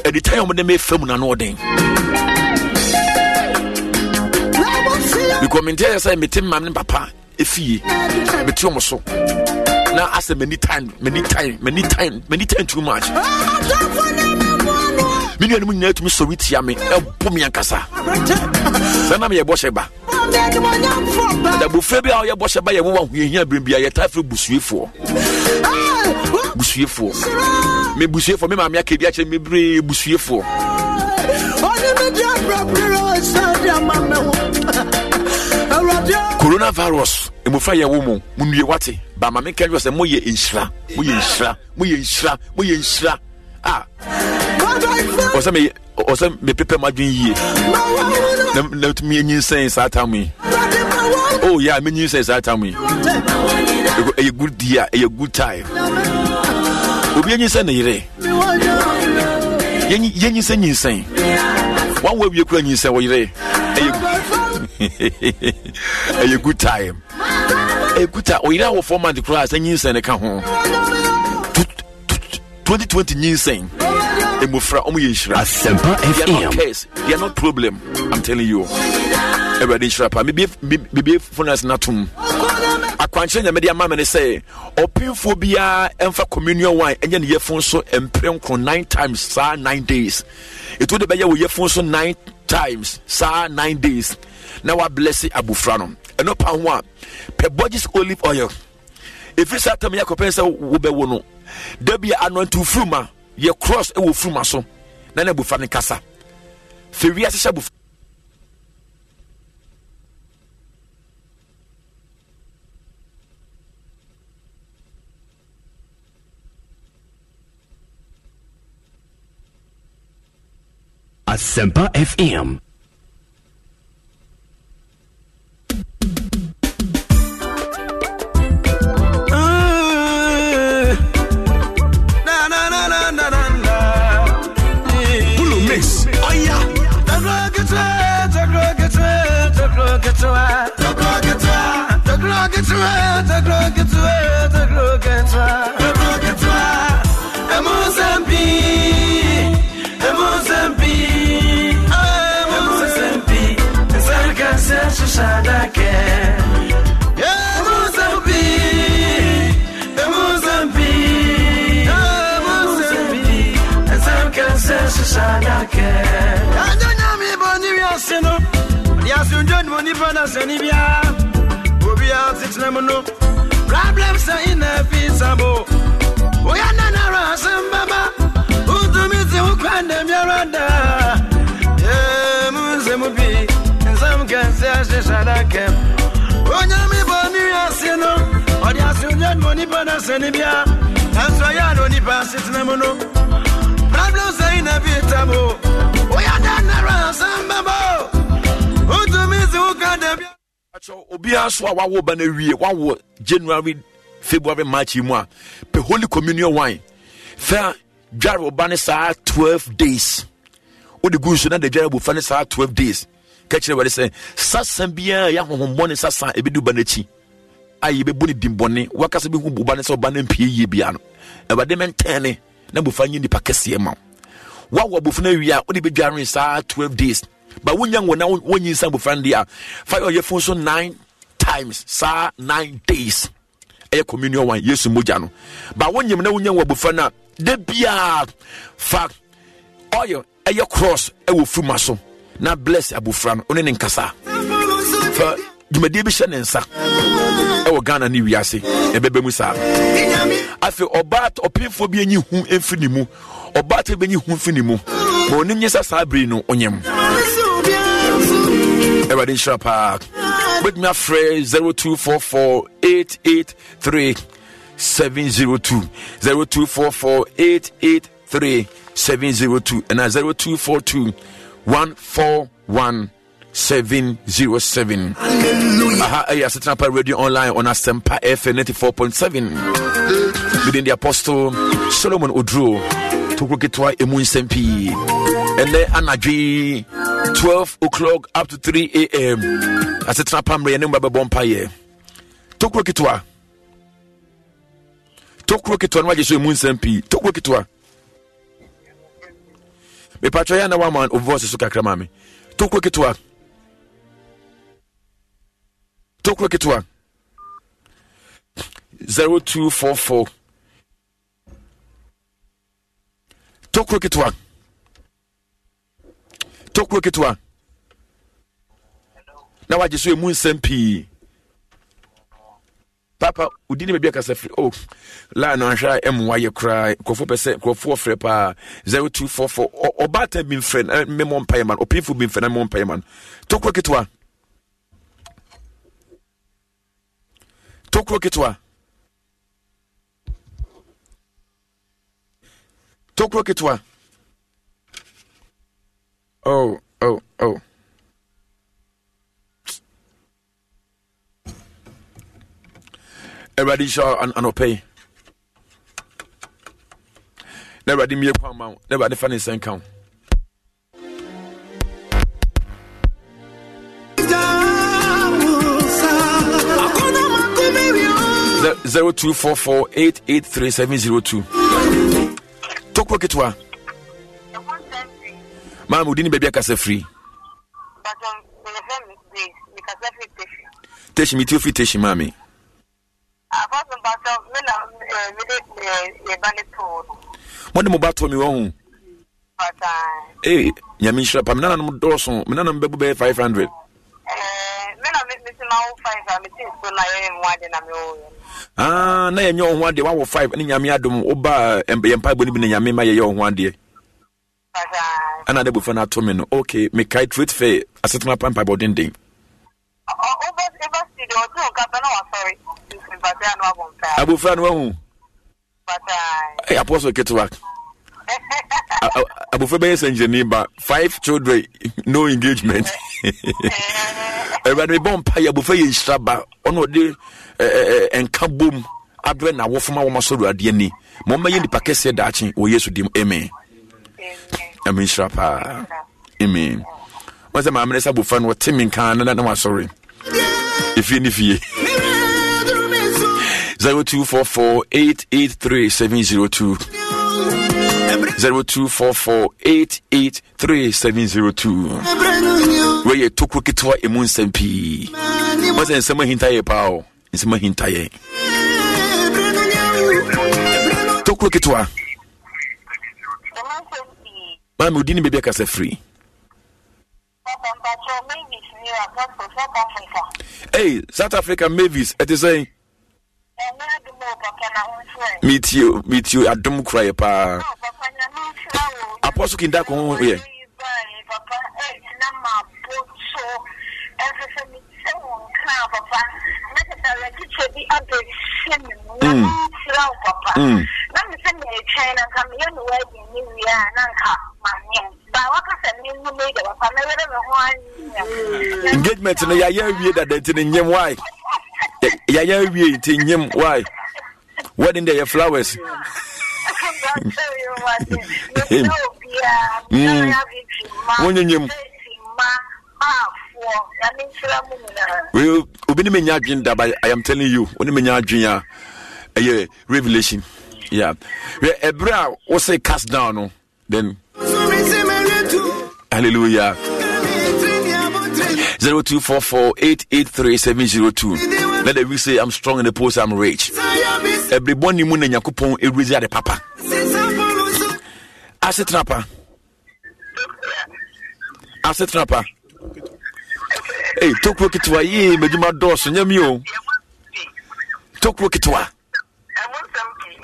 At the time when they made film and ordering, the commentary said, "Meeting my papa, if he, meeting so." Now I said many times, many times, many times, many times too much. Many of you to me sorry to me, I put me in casa. Then I'm your boss eba. The buffet be our your boss eba. You want we here bring beer? You try to buy for. Busuye for me, busuye for me, my mia kedi ache me bring busuye for. Coronavirus, emufa ya woman, munye wati, ba mama kedi wase moye insra, moye insra, moye insra, moye insra. Ah, osa me, osa me prepare my dream ye. Let me new sense at me. Oh yeah, me new sense at me. A good dia, a good time. Obi enyi se na yire. Yenyi yenyi se nyi sen. One way we kura nyi sen wo yire. A good time. A good time. Oyira wo format the class nyi sen ne ka ho. twenty twenty nyi sen. E mo fra omo ye shira. Asempa F M. They are not problem. I'm telling you. Everybody shrapa. Me be be funas natum. Akwanche nya me dia mama ne say opinfo bia emfa communion wine enye ne yefun so emprenko nine times sa nine days it would be your yefun so nine times sa nine days now wa bless abufra no eno pa ho a pe bodies olive oil if it's atam yakopen say wo be wo no da bia anontu fruma ye cross e wo fruma so na na abufra ne kasa fe wi ase abufra Asempa F M. Problems are inevitable. We are not around some baba who do me to grind them your radar. Yeah, Musemubi, and some can say, I shall not care. When you are born, you are sinner, or you are student money, but I send him here. That's why I don't need passes. Problems are inevitable. We are not around some baba who do me to grind them. Obiaswa wa wo banawie wa wo January February March mu a pe holy communion wine fa dware obane saa twelve days o de gunso na de dware obane saa twelve days ka kire we say sasan bia ya honhombone sasan ebedu banachi ayi be boni dimbone wakase be hu bobane so bana mpie yie bia no ebade mentene na bofa nyi nipa kese ma wa wo bofuna wi a o de be dware saa twelve days. But when young one, when you sample Fandia, fire your phone so nine times, sir, nine days. A communion one, yes, Mujano. But when you know, young Wabufana, the beer fact, oil, a your cross, a woofy muscle. Now bless Abufran, only in Casa. You may be shannon, sir. Our Ghana, New Yassi, a baby Musa. I feel about or pay for being you whom infinimu, or battle being you whom finimu. But name is Asabri no onyam. Everybody shall park with my phrase zero two four four eight eight three seven zero two zero two four four eight eight three seven zero two and zero two four two one four one seven zero seven. Aha, I set radio online on Asempa F M ninety-four point seven within the Apostle Solomon Oduro to go get to Emun Sempi and then Anaji twelve o'clock up to three a.m. I set up Amre and Baba Bompaye to go get to Tok rocket one, why you show Moon Sempi? Tok rocket one. Me patrayana one man of voices to Kakramami. Tok rocket one. Tok rocket one. Zero two four four. Tok rocket one. Tok rocket one. Now I just show Moon Sempi. Papa, we didn't be a cassette. Oh, Lan, I shy, M. Why you cry? Coffee percent, coffee frepper, zero two four four, or batter being friend, and Memon payment, or people being friend, and Mon payment. Talk rocket one. Talk rocket one. Talk rocket one. Oh, oh, oh. Everybody shall and anopay. Never did me a pound mount, never the funny same count. Zero two four four eight eight three seven zero two. Talk rocket one. Ma'am, we didn't be a cassette free. But um, me, teach me, mommy. What the mobile told me wrong? Hey, Yamisha, Pamela and Dorson, Menanum Bebe five hundred. Ah, name your one day, one or five, and Yamiadum, Oba, and Bampa Bonibin, Yamima, your one day. Another before not to me, okay, make I treat fair, a certain pampa bodin. Abu Fran, hey, Apostle Ketwak. Abu Fabes engineer, but five children, no engagement. Everybody bomb pay Abu Faye Shabba, on what they and Kaboom, Abdren, I walk from our Masura Diani. Mama in the packet said that she will yes with him, amen. Amen, Shrapa, amen. What's the mamma Abu Fran? What Tim in Canada? And I'm sorry. If you need zero two four four eight eight three seven zero two zero two four four eight eight three seven zero two. Where you took wicked to a moon sempi. What's in summer hintaye pow? In summer hintaye. Took wicked to a man who didn't be a cassette free. Hey, South Africa, Mavis, it is a meet you, meet you at Dom Cry, Papa. Apostle Kindako, yeah. Mm. Mm. Engagement in a year that they didn't know why. Yaya we eating him. Why? What in there flowers? Well, I am telling you, a revelation. Yeah, a brow was a cast down. Then, hallelujah. Zero two four four eight eight three seven zero two. Let the weak say, I'm strong in the post, I'm rich. Everybody, moon and Yakupon, it was the papa. As a trapper, as a trapper. Hey, talk rocket to a ye, Majima Doss, and Yamio. Talk rocket to a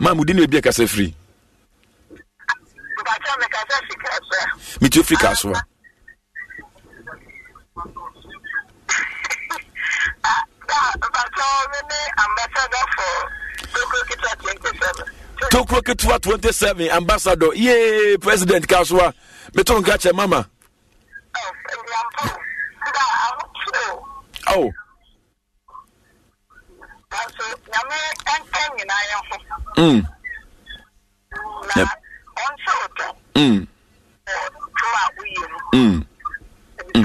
man who didn't be a cassette free. Me too, free castle. Ambassador for Chokro Ketua twenty-seven, Ambassador, yay, President Kaswa, Beton Gacha Mama. Oh. Mm. Yep. Mm. Mm. Mm. Mm. Mm. Mm. Mm. Mm. Mm.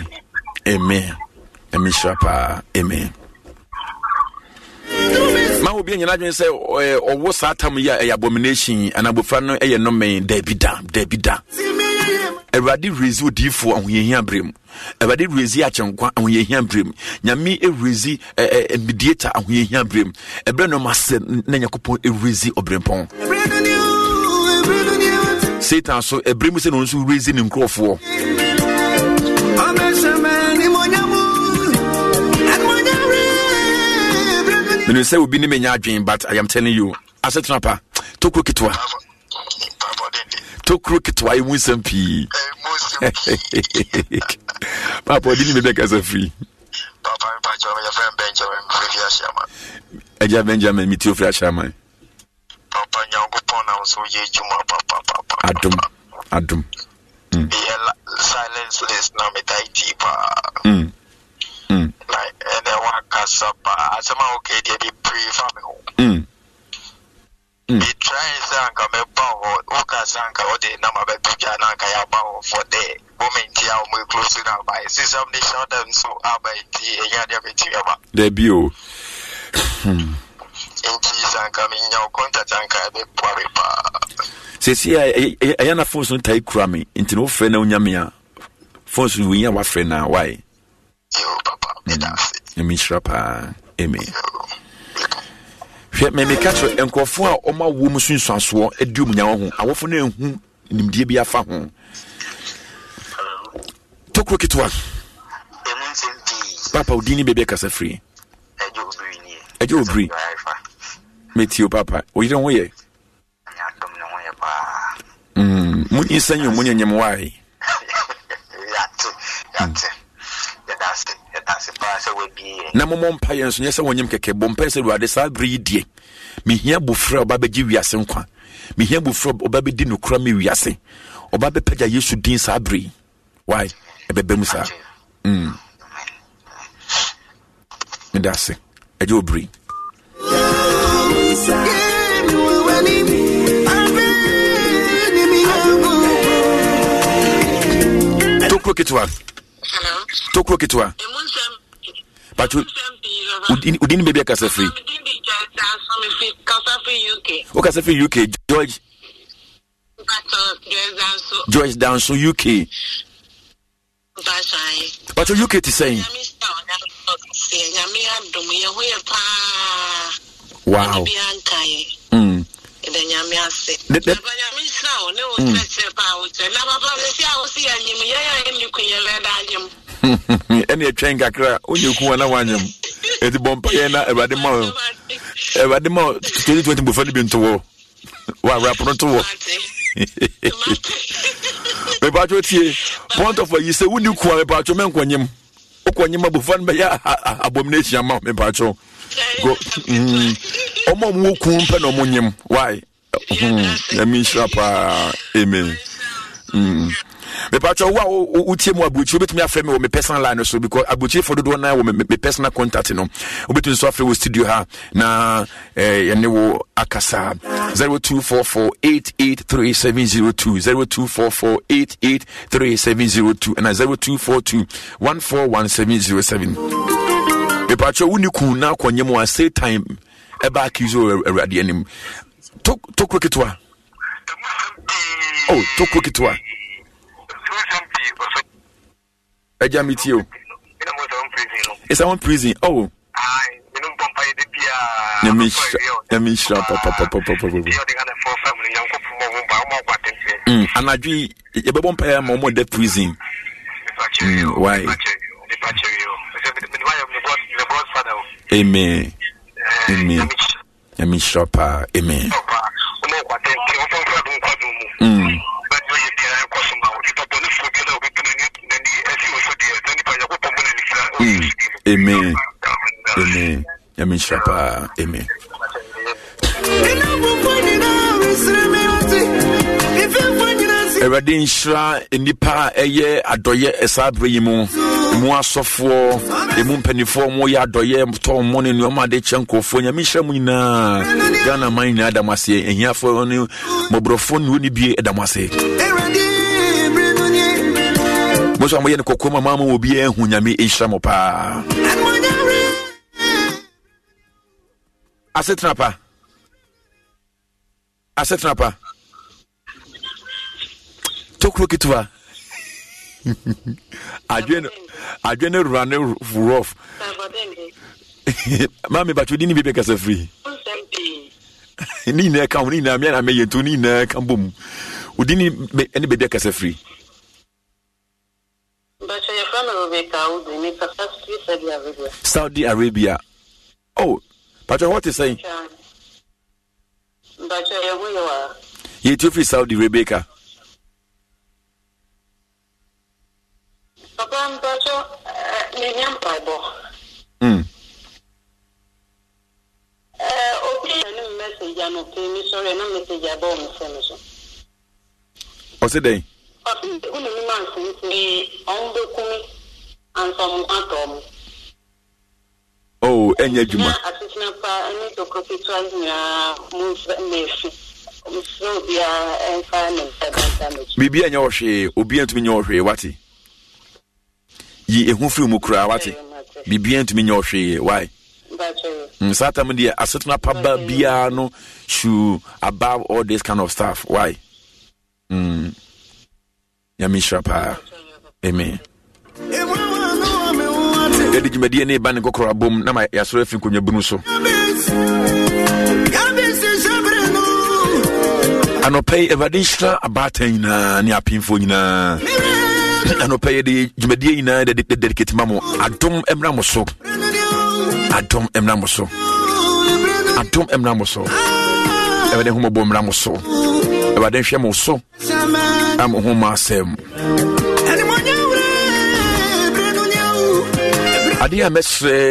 Amen. Amen. Amen. Ma obi anya na say owo satam ya abomination anabofra no eye no men debida debida Everybody raise with D four and we hear brim. Everybody raise the achenkwa and we hear brim. Nyame e raise a mediator and we hear brim. Ebre no mase na yakopon e raise obrempon. Satan so ebrim se no so raise ni nkrofo. When you say we be ni menya adwen, but I am telling you, asetrapa tokro kitwa. Tokro kitwa e munsam pii. Papa didn't make us a free. Papa Pacho your friend Benjamin previous chairman. Eja Benjamin mi tio previous chairman. Papa nyangopon na so ye juma papa papa. Adom adom. Mm. Silence list na metaiti pa. Mm. Mm. Like and I waka sapa asema okay dey be prefer me. Mm. Mm. He tries and come about waka sanka or the number be picture na kaya about for the moment here we close in our by see some they shout them so about the yeah they be tell about debut hmm intis and come in your contact and ka be worry pa see see I na phone so tai krami intino fe na onyame phone so we yan wa fe na why yo papa Mishra Amy. She may make catch and call for all my woman soon, so I do my own. I often know whom in the Bia Fahon. Talk rocket one. Papa Dini Baby Casafree. I do agree. Meet you, Papa. We don't wait. Hm, would you send your money and your why? Na mommon pions, yes, I want him keke bompers where the Sabri de me here buffer babaji we are senkwa. Me here buffer baby didn't crummy we are saying. Or baby peja you should din Sabri. Why? A bebemusa. Hm. That's it. A do bri. Talk rocket one. Hello. Talk rocket one. But you didn't be a Casafree. Oh, Casafree U K, George. George down so U K. But you U K is saying, wow. Mm. Mm. Any a train kakra o you ku na wanyam e di bompa ye na everybody mo everybody mo twenty twenty before the binto wo wa rap no to wo me ba jo tie point of you say woni ku me ba jo me nkonyem o konyem abofo no be ya abomination ma me ba jo go o mo mu ku mpa no mo nyem why na mi shrapa amen mm me patcho wa utie mu abuchi obetumi afre me o me personal line so because abuchi for do na me personal contact no obetumi so afre wo studio ha na eh ye ne wo akasa zero two four four eight eight three seven zero two zero two four four eight eight three seven zero two and zero two four two one four one seven zero seven me patcho uniku na kwanyem wa say time e ba kizo erade anim to to kweketwa oh to kweketwa it's our prison. Oh, I don't buy the Pia. Let me show Papa. Mm. And I do you bomb pair more death prison. Why? Amen. Amen. Amen. Shopper. Amen. Mm. Mm. Amen. Amen. Amen. Shopper. Amen. Everything shra nipa eye adoye Asabri mu mu asofo emu mpanifo mu ya adoye to mu ne no ma de chenkofo nya mi hra mu nyina Ghana man na adamase ehiafo ne mobrofo ne ni bie adamase mo so amoye ne kokoma mama obi ehu nya mi ehra mo pa asetrapa asetrapa Tokro kitwa. Adwen adwen run rough. Mami but you didn't be because of free. Ni na ka ni na me na me yetu ni na ka bom. U didn't be any baby because of free. But your family will be out in Saudi Arabia. Saudi Arabia. Oh, but what is saying? But you are. You too free Saudi Arabia. Mm. What's the day? Oh, and yet you must. Bibi and your she, obedient to your she, what? Ye a humphrey mukra, what be bien to me your she, why? Satam, dear, a certain papa piano shoe above all this kind of stuff, why? Hm, Yamisha Pa, amen. Did you make any banning go crab boom? Now my assertion could your brusso. I no pay a vadisha about in a near pinfo. Ano pay the Jumedie United dedicate Mamo Adom Emramoso Adom Emramoso Adom Emramoso Ever the Homo Bom Ramoso Ever then Shamoso I'm Homa Sam Adia Mestre.